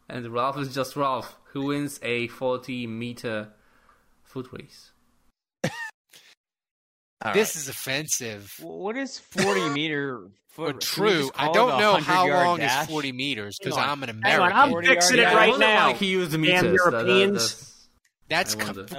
and Ralph is just Ralph, who wins a 40-meter foot race. This is offensive. What is 40-meter foot race? True. I don't know how long dash? Is 40 meters because I'm an American. I'm fixing it right now. Like he used the meters. Damn Europeans. That's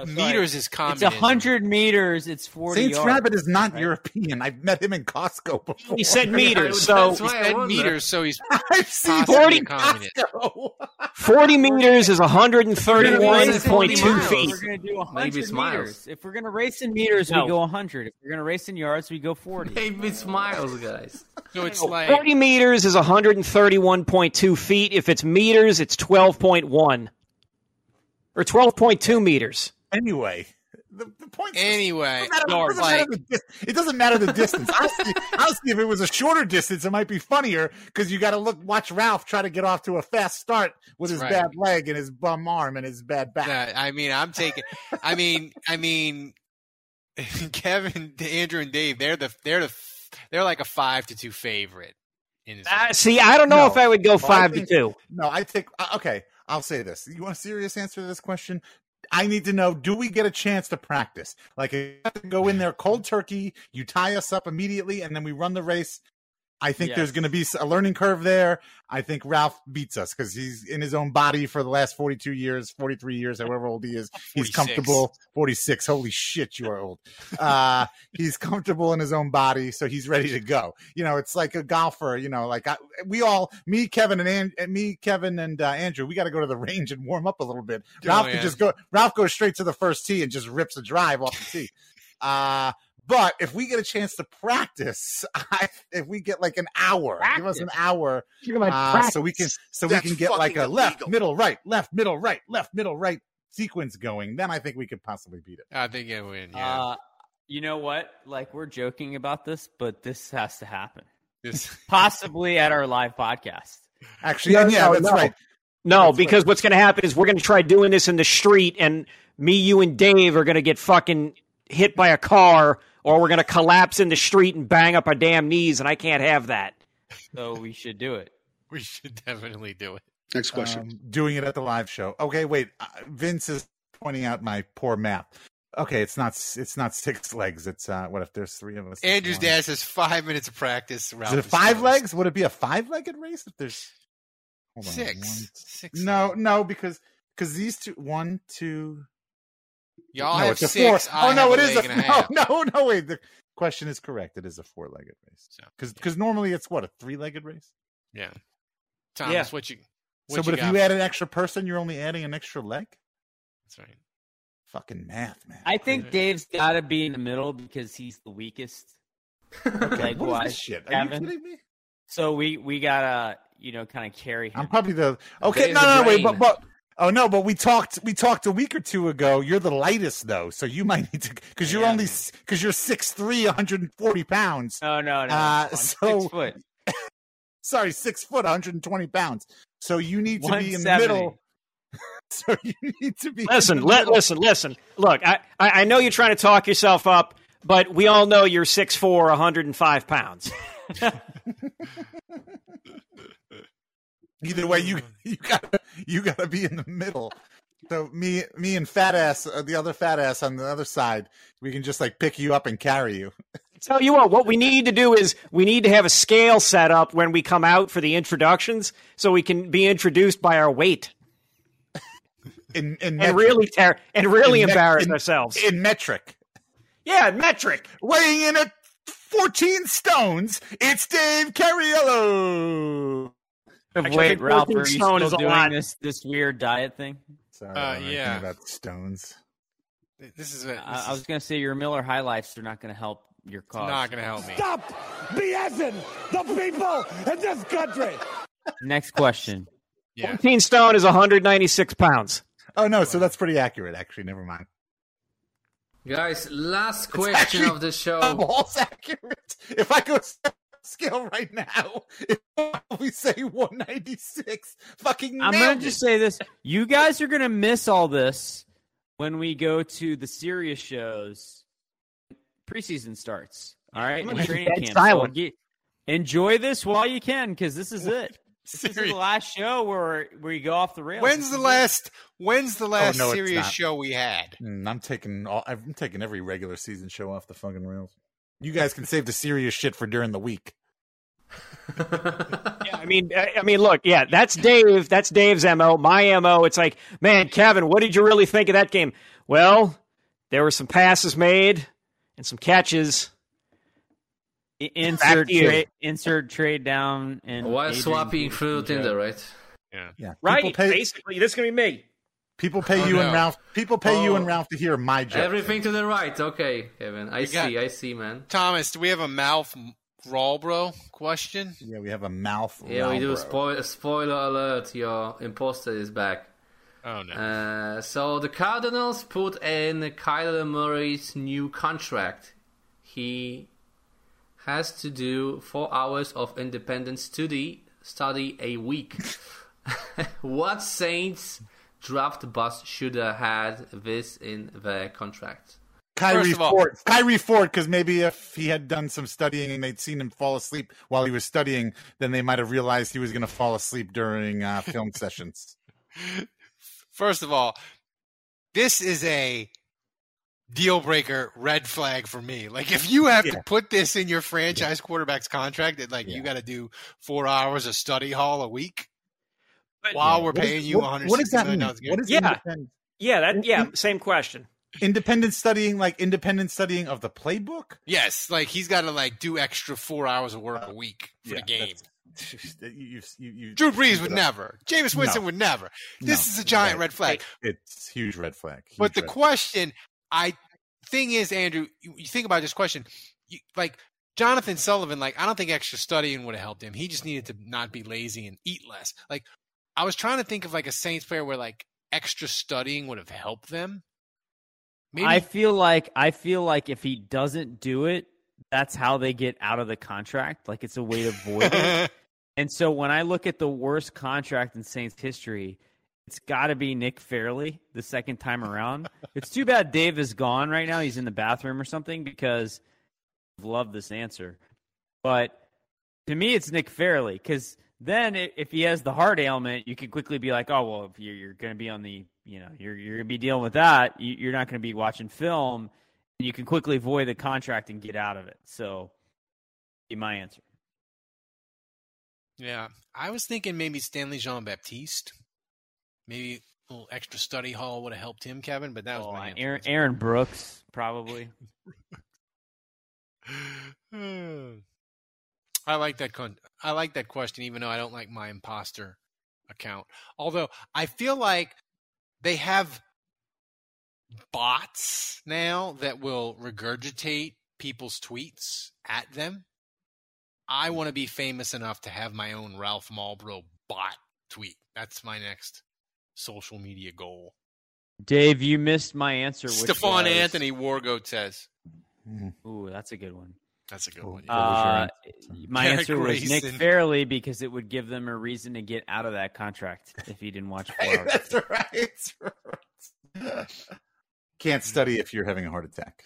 meters is common. It's 100 meters. It's 40 Saints yards. Rabbit is not European. I've met him in Costco before. He said meters. So he's I've seen 40 Costco. 40 meters is 131.2 feet. We're going to do 100 Maybe meters. If we're going to race in meters, we go 100. If we're going to race in yards, we go 40. Maybe it's miles, guys. So it's 40 meters is 131.2 feet. If it's meters, it's 12.1. Or 12.2 meters. Anyway, the point. Anyway, it doesn't matter the distance. I'll see if it was a shorter distance, it might be funnier because you got to watch Ralph try to get off to a fast start with his bad leg and his bum arm and his bad back. No, I mean, I'm taking. I mean, Kevin, Andrew, and Dave. They're like a 5-2 favorite. In this see, I don't know if I would go 5-2. No, I think okay. I'll say this. You want a serious answer to this question? I need to know, do we get a chance to practice? Like, if you have to go in there cold turkey, you tie us up immediately, and then we run the race. I think there's going to be a learning curve there. I think Ralph beats us because he's in his own body for the last 42 years, 43 years, however old he is. He's 46. Comfortable. 46. Holy shit, you are old. He's comfortable in his own body, so he's ready to go. You know, it's like a golfer. You know, like Kevin and Andrew, we got to go to the range and warm up a little bit. Ralph can just go. Ralph goes straight to the first tee and just rips a drive off the tee. But if we get a chance to practice, if we get like an hour, give us an hour, so we can get like a left, middle, right, sequence going, then I think we could possibly beat it. I think it will win. Yeah. You know what? Like we're joking about this, but this has to happen. Possibly at our live podcast. Actually, right. No, because what's going to happen is we're going to try doing this in the street, and me, you, and Dave are going to get fucking hit by a car, or we're going to collapse in the street and bang up our damn knees, and I can't have that. So we should do it. We should definitely do it. Next question. Doing it at the live show. Okay, wait. Vince is pointing out my poor math. Okay, it's not 6 legs. It's what if there's 3 of us? Andrew's dad says 5 minutes of practice. Is it 5 legs? Would it be a 5-legged race if there's 6? No, because these two, 1, 2. Y'all have 6. Oh, no, it is a – no, wait. The question is correct. It is a 4-legged race. Because normally it's, what, a 3-legged race? Yeah. Thomas, if you add an extra person, you're only adding an extra leg? That's right. Fucking math, man. I think Dave's got to be in the middle because he's the weakest. Like, what is this shit? Are you kidding me? So we gotta, you know, kind of carry him. I'm probably the okay. But we talked a week or two ago. You're the lightest though, so you might need to because you're only because you're 6'3", 140 pounds. No. I'm 6 foot. Sorry, 6 foot, 120 pounds. So you need to be in the middle. So you need to be. Listen. Look, I know you're trying to talk yourself up, but we all know you're 6'4", 105 pounds. Either way, you gotta be in the middle. So me and fat ass, the other fat ass on the other side, we can just like pick you up and carry you. Tell you what we need to do is we need to have a scale set up when we come out for the introductions, so we can be introduced by our weight. And really embarrass ourselves. In metric. Yeah, metric. Weighing in at 14 stones, it's Dave Carriello. Wait, Ralph, are you still doing this weird diet thing? Sorry, yeah. About stones. This is it. I was going to say your Miller High Lifes are not going to help your cause. It's not going to help me. Stop BSing the people in this country. Next question. Yeah. 14 stone is 196 pounds. Oh, no, so that's pretty accurate, actually. Never mind. Guys, last question of the show. I'm all accurate. If I go scale right now, it probably say 196. Fucking I'm going to just say this. You guys are going to miss all this when we go to the serious shows. Preseason starts, all right? Training camp. So enjoy this while you can, because this is it. This is the last show where you go off the rails. When's the last serious show we had? I'm taking every regular season show off the fucking rails. You guys can save the serious shit for during the week. Yeah, I mean, look, yeah, that's Dave. That's Dave's MO. My MO. It's like, man, Kevin, what did you really think of that game? Well, there were some passes made and some catches. Insert trade down and while swapping fruit in there, right? Yeah. Right. Basically, this is gonna be me. People pay and Ralph. People pay you and Ralph to hear my joke. Everything to the right. Okay, Kevin. I see, man. Thomas, do we have a mouth raw bro question? Yeah, we have a mouth. Yeah, we do. Spoiler alert! Your imposter is back. Oh no! So the Cardinals put in Kyler Murray's new contract. He has to do 4 hours of independent study a week. What Saints draft bus should have had this in their contract? Kyrie Ford, because maybe if he had done some studying and they'd seen him fall asleep while he was studying, then they might have realized he was going to fall asleep during film sessions. First of all, this is a deal breaker, red flag for me. Like, if you have to put this in your franchise quarterback's contract, that you got to do 4 hours of study hall a week while we're paying you $160 million. What does that mean? Same question. Independent studying, like independent studying of the playbook. Yes, like he's got to like do extra 4 hours of work a week for the game. Drew Brees would never. Jameis Winston would never. This is a giant red flag. It's huge red flag. But the question. Thing is, Andrew, you think about this question, like Jonathan Sullivan, like I don't think extra studying would have helped him. He just needed to not be lazy and eat less. Like I was trying to think of like a Saints player where like extra studying would have helped them. Maybe. I feel like if he doesn't do it, that's how they get out of the contract. Like it's a way to avoid it. And so when I look at the worst contract in Saints history, it's got to be Nick Fairley the second time around. It's too bad Dave is gone right now. He's in the bathroom or something because I love this answer. But to me, it's Nick Fairley because then if he has the heart ailment, you can quickly be like, oh, well, if you're going to be on the, you know, you're going to be dealing with that. You're not going to be watching film. And you can quickly void the contract and get out of it. So be my answer. Yeah. I was thinking maybe Stanley Jean-Baptiste. Maybe a little extra study hall would have helped him, Kevin, but that was my answer. Aaron Brooks, probably. I like that question, even though I don't like my imposter account. Although I feel like they have bots now that will regurgitate people's tweets at them. I want to be famous enough to have my own Ralph Marlboro bot tweet. That's my next social media goal. Dave, you missed my answer. Stephon Anthony Wargoat says. Ooh, that's a good one. That's a good one. My answer was Nick Fairley, because it would give them a reason to get out of that contract if he didn't watch 4 hours. That's right. That's right. Can't study if you're having a heart attack.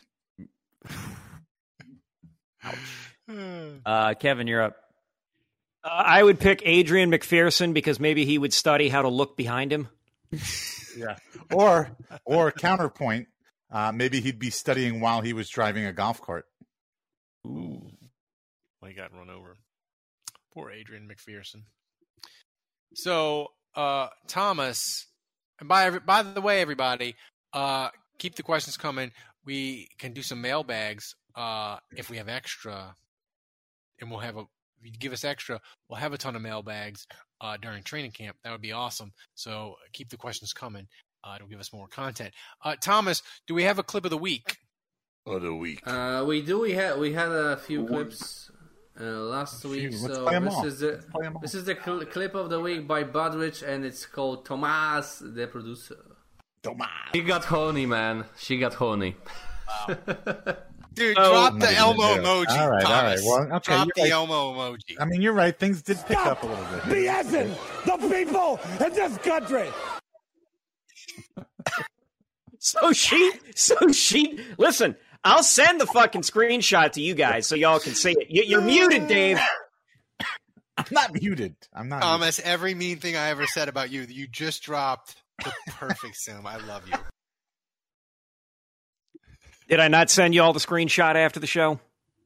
Ouch. Kevin, you're up. I would pick Adrian McPherson because maybe he would study how to look behind him. Yeah. Or counterpoint. Maybe he'd be studying while he was driving a golf cart. Ooh. Well, he got run over. Poor Adrian McPherson. So, Thomas, and by the way, everybody, keep the questions coming. We can do some mailbags if we have extra, and we'll have a. If you give us extra, we'll have a ton of mailbags during training camp. That would be awesome. So keep the questions coming. It'll give us more content. Thomas, do we have a clip of the week? We do. We had a few clips last week. So this is the clip of the week by Budrich, and it's called Tomas, the producer. Tomas. She got horny, man. She got horny. Wow. Dude, drop the Elmo emoji. All right. Well, okay, drop the Elmo emoji. I mean, you're right. Things did pick up a little bit. BSing the people in this country. So she. Listen, I'll send the fucking screenshot to you guys so y'all can see it. You're muted, Dave. I'm not muted. Thomas, every mean thing I ever said about you, you just dropped the perfect sim. I love you. Did I not send you all the screenshot after the show?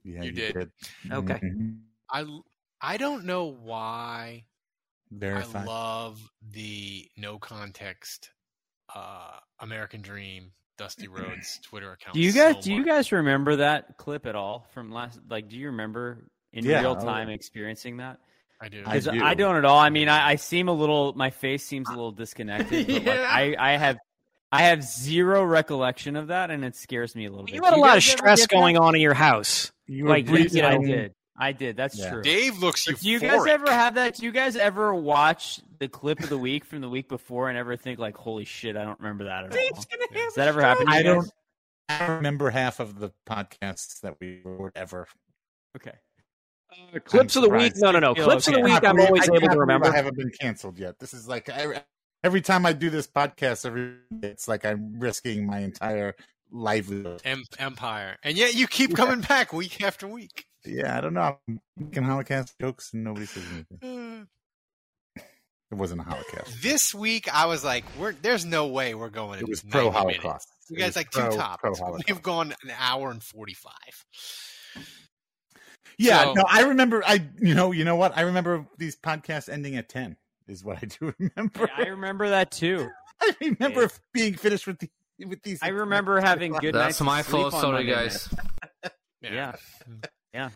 Yeah, you did. Okay. I don't know why. Verify. I love the no context American Dream Dusty Rhodes Twitter account. Do you guys remember that clip at all from last? Like, do you remember real time experiencing that? I do. I don't at all. I mean, I seem a little. My face seems a little disconnected. Yeah. But like, I have zero recollection of that, and it scares me a little bit. You had a lot of stress going on in your house. I did. That's true. Dave looks euphoric. Do you guys ever have that? Do you guys ever watch the clip of the week from the week before and ever think like, holy shit, I don't remember that at all? Does that ever happen to you guys? I don't remember half of the podcasts that we were ever. Okay. Clips of the week? No. Clips of the week I'm always able to remember. I haven't been canceled yet. This is like... Every time I do this podcast, it's like I'm risking my entire livelihood. Empire. And yet you keep coming back week after week. Yeah, I don't know. I'm making Holocaust jokes and nobody says anything. It wasn't a Holocaust. This week, I was like, there's no way we're going. It was pro-Holocaust. You guys like two topics. We've gone an hour and 45. Yeah, so, no, I remember. You know what? I remember these podcasts ending at 10. Is what I do remember. Yeah, I remember that too. I remember being finished with these. I remember having good nights. That's my fault. Sorry, guys. Yeah. I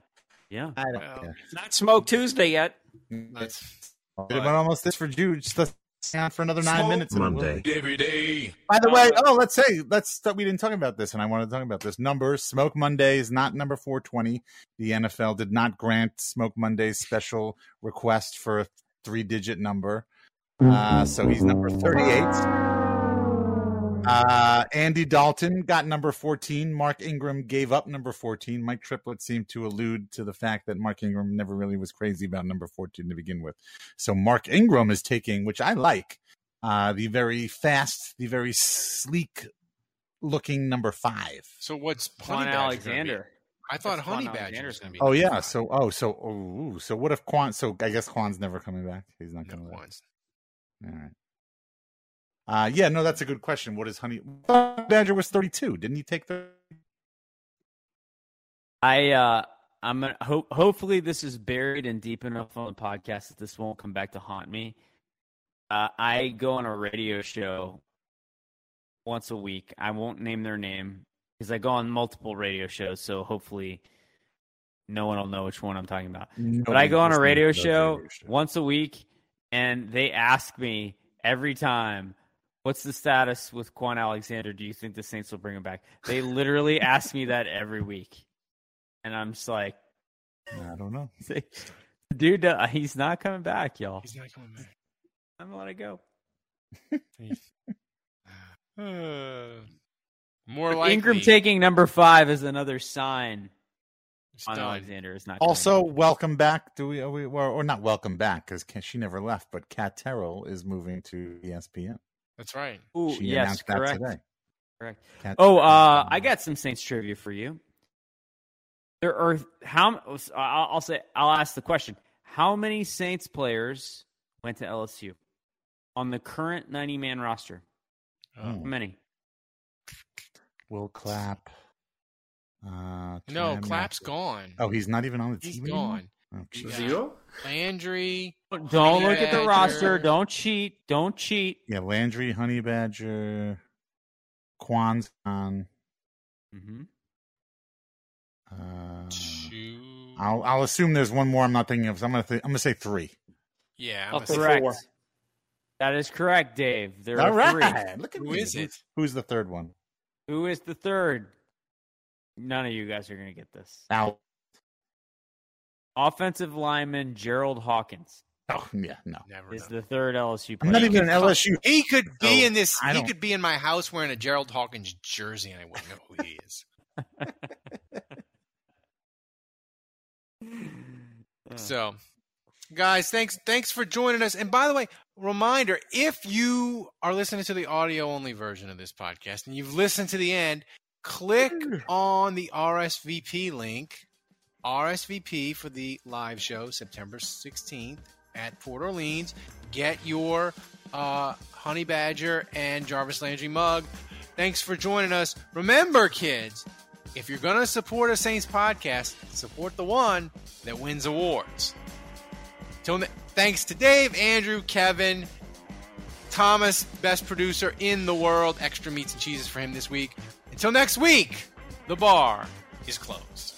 don't care. It's not Smoke Tuesday yet. It went almost this for Jude. Let's sound for another 9 minutes. Monday every day. By the way, we didn't talk about this, and I wanted to talk about this. Numbers. Smoke Monday is not number 420. The NFL did not grant Smoke Monday's special request for a 3-digit number. So he's number 38. Andy Dalton got number 14. Mark Ingram gave up number 14. Mike Triplett seemed to allude to the fact that Mark Ingram never really was crazy about number 14 to begin with. So Mark Ingram is taking, which I like, the very fast, the very sleek looking number 5. So what's Quan Alexander? I thought Honey Badger was going to be. Oh yeah, so what if Quan? So I guess Quan's never coming back. He's not coming back. All right. That's a good question. What is Honey Badger was 32? Didn't he take the? Hopefully this is buried and deep enough on the podcast that this won't come back to haunt me. I go on a radio show once a week. I won't name their name. Because I go on multiple radio shows, so hopefully no one will know which one I'm talking about. But I go on a radio show once a week, and they ask me every time, what's the status with Quan Alexander? Do you think the Saints will bring him back? They literally ask me that every week. And I'm just like, I don't know. Dude, he's not coming back, y'all. He's not coming back. I'm going to let it go. More likely. Ingram taking number 5 is another sign. Alexander is not also back. Welcome back. Or not welcome back because she never left, but Kat Terrell is moving to ESPN. That's right. Ooh, she announced correct. That today. Correct. Kat I got some Saints trivia for you. There are I'll ask the question. How many Saints players went to LSU on the current 90-man roster? How many? Will Clapp. No, Clapp's gone. Oh, he's not even on the team. He's gone. Oh, zero? Landry. Don't look at the roster. Don't cheat. Don't cheat. Yeah, Landry, Honey Badger, Kwan's on. Mm-hmm. I'll assume there's one more. I'm not thinking of. So I'm gonna say 3. Yeah, I'm correct. 4. That is correct, Dave. There All are right. 3. Look at Who me. Is it? Who's the third one? Who is the third? None of you guys are gonna get this. Now, offensive lineman Gerald Hawkins. Oh yeah, no. Never is the third LSU player. I'm not even an LSU. He could be in this. He could be in my house wearing a Gerald Hawkins jersey, and I wouldn't know who he is. So, guys, thanks for joining us. And by the way, reminder, if you are listening to the audio-only version of this podcast and you've listened to the end, click on the RSVP link, RSVP for the live show September 16th at Port Orleans. Get your Honey Badger and Jarvis Landry mug. Thanks for joining us. Remember, kids, if you're going to support a Saints podcast, support the one that wins awards. Thanks to Dave, Andrew, Kevin, Thomas, best producer in the world. Extra meats and cheeses for him this week. Until next week, the bar is closed.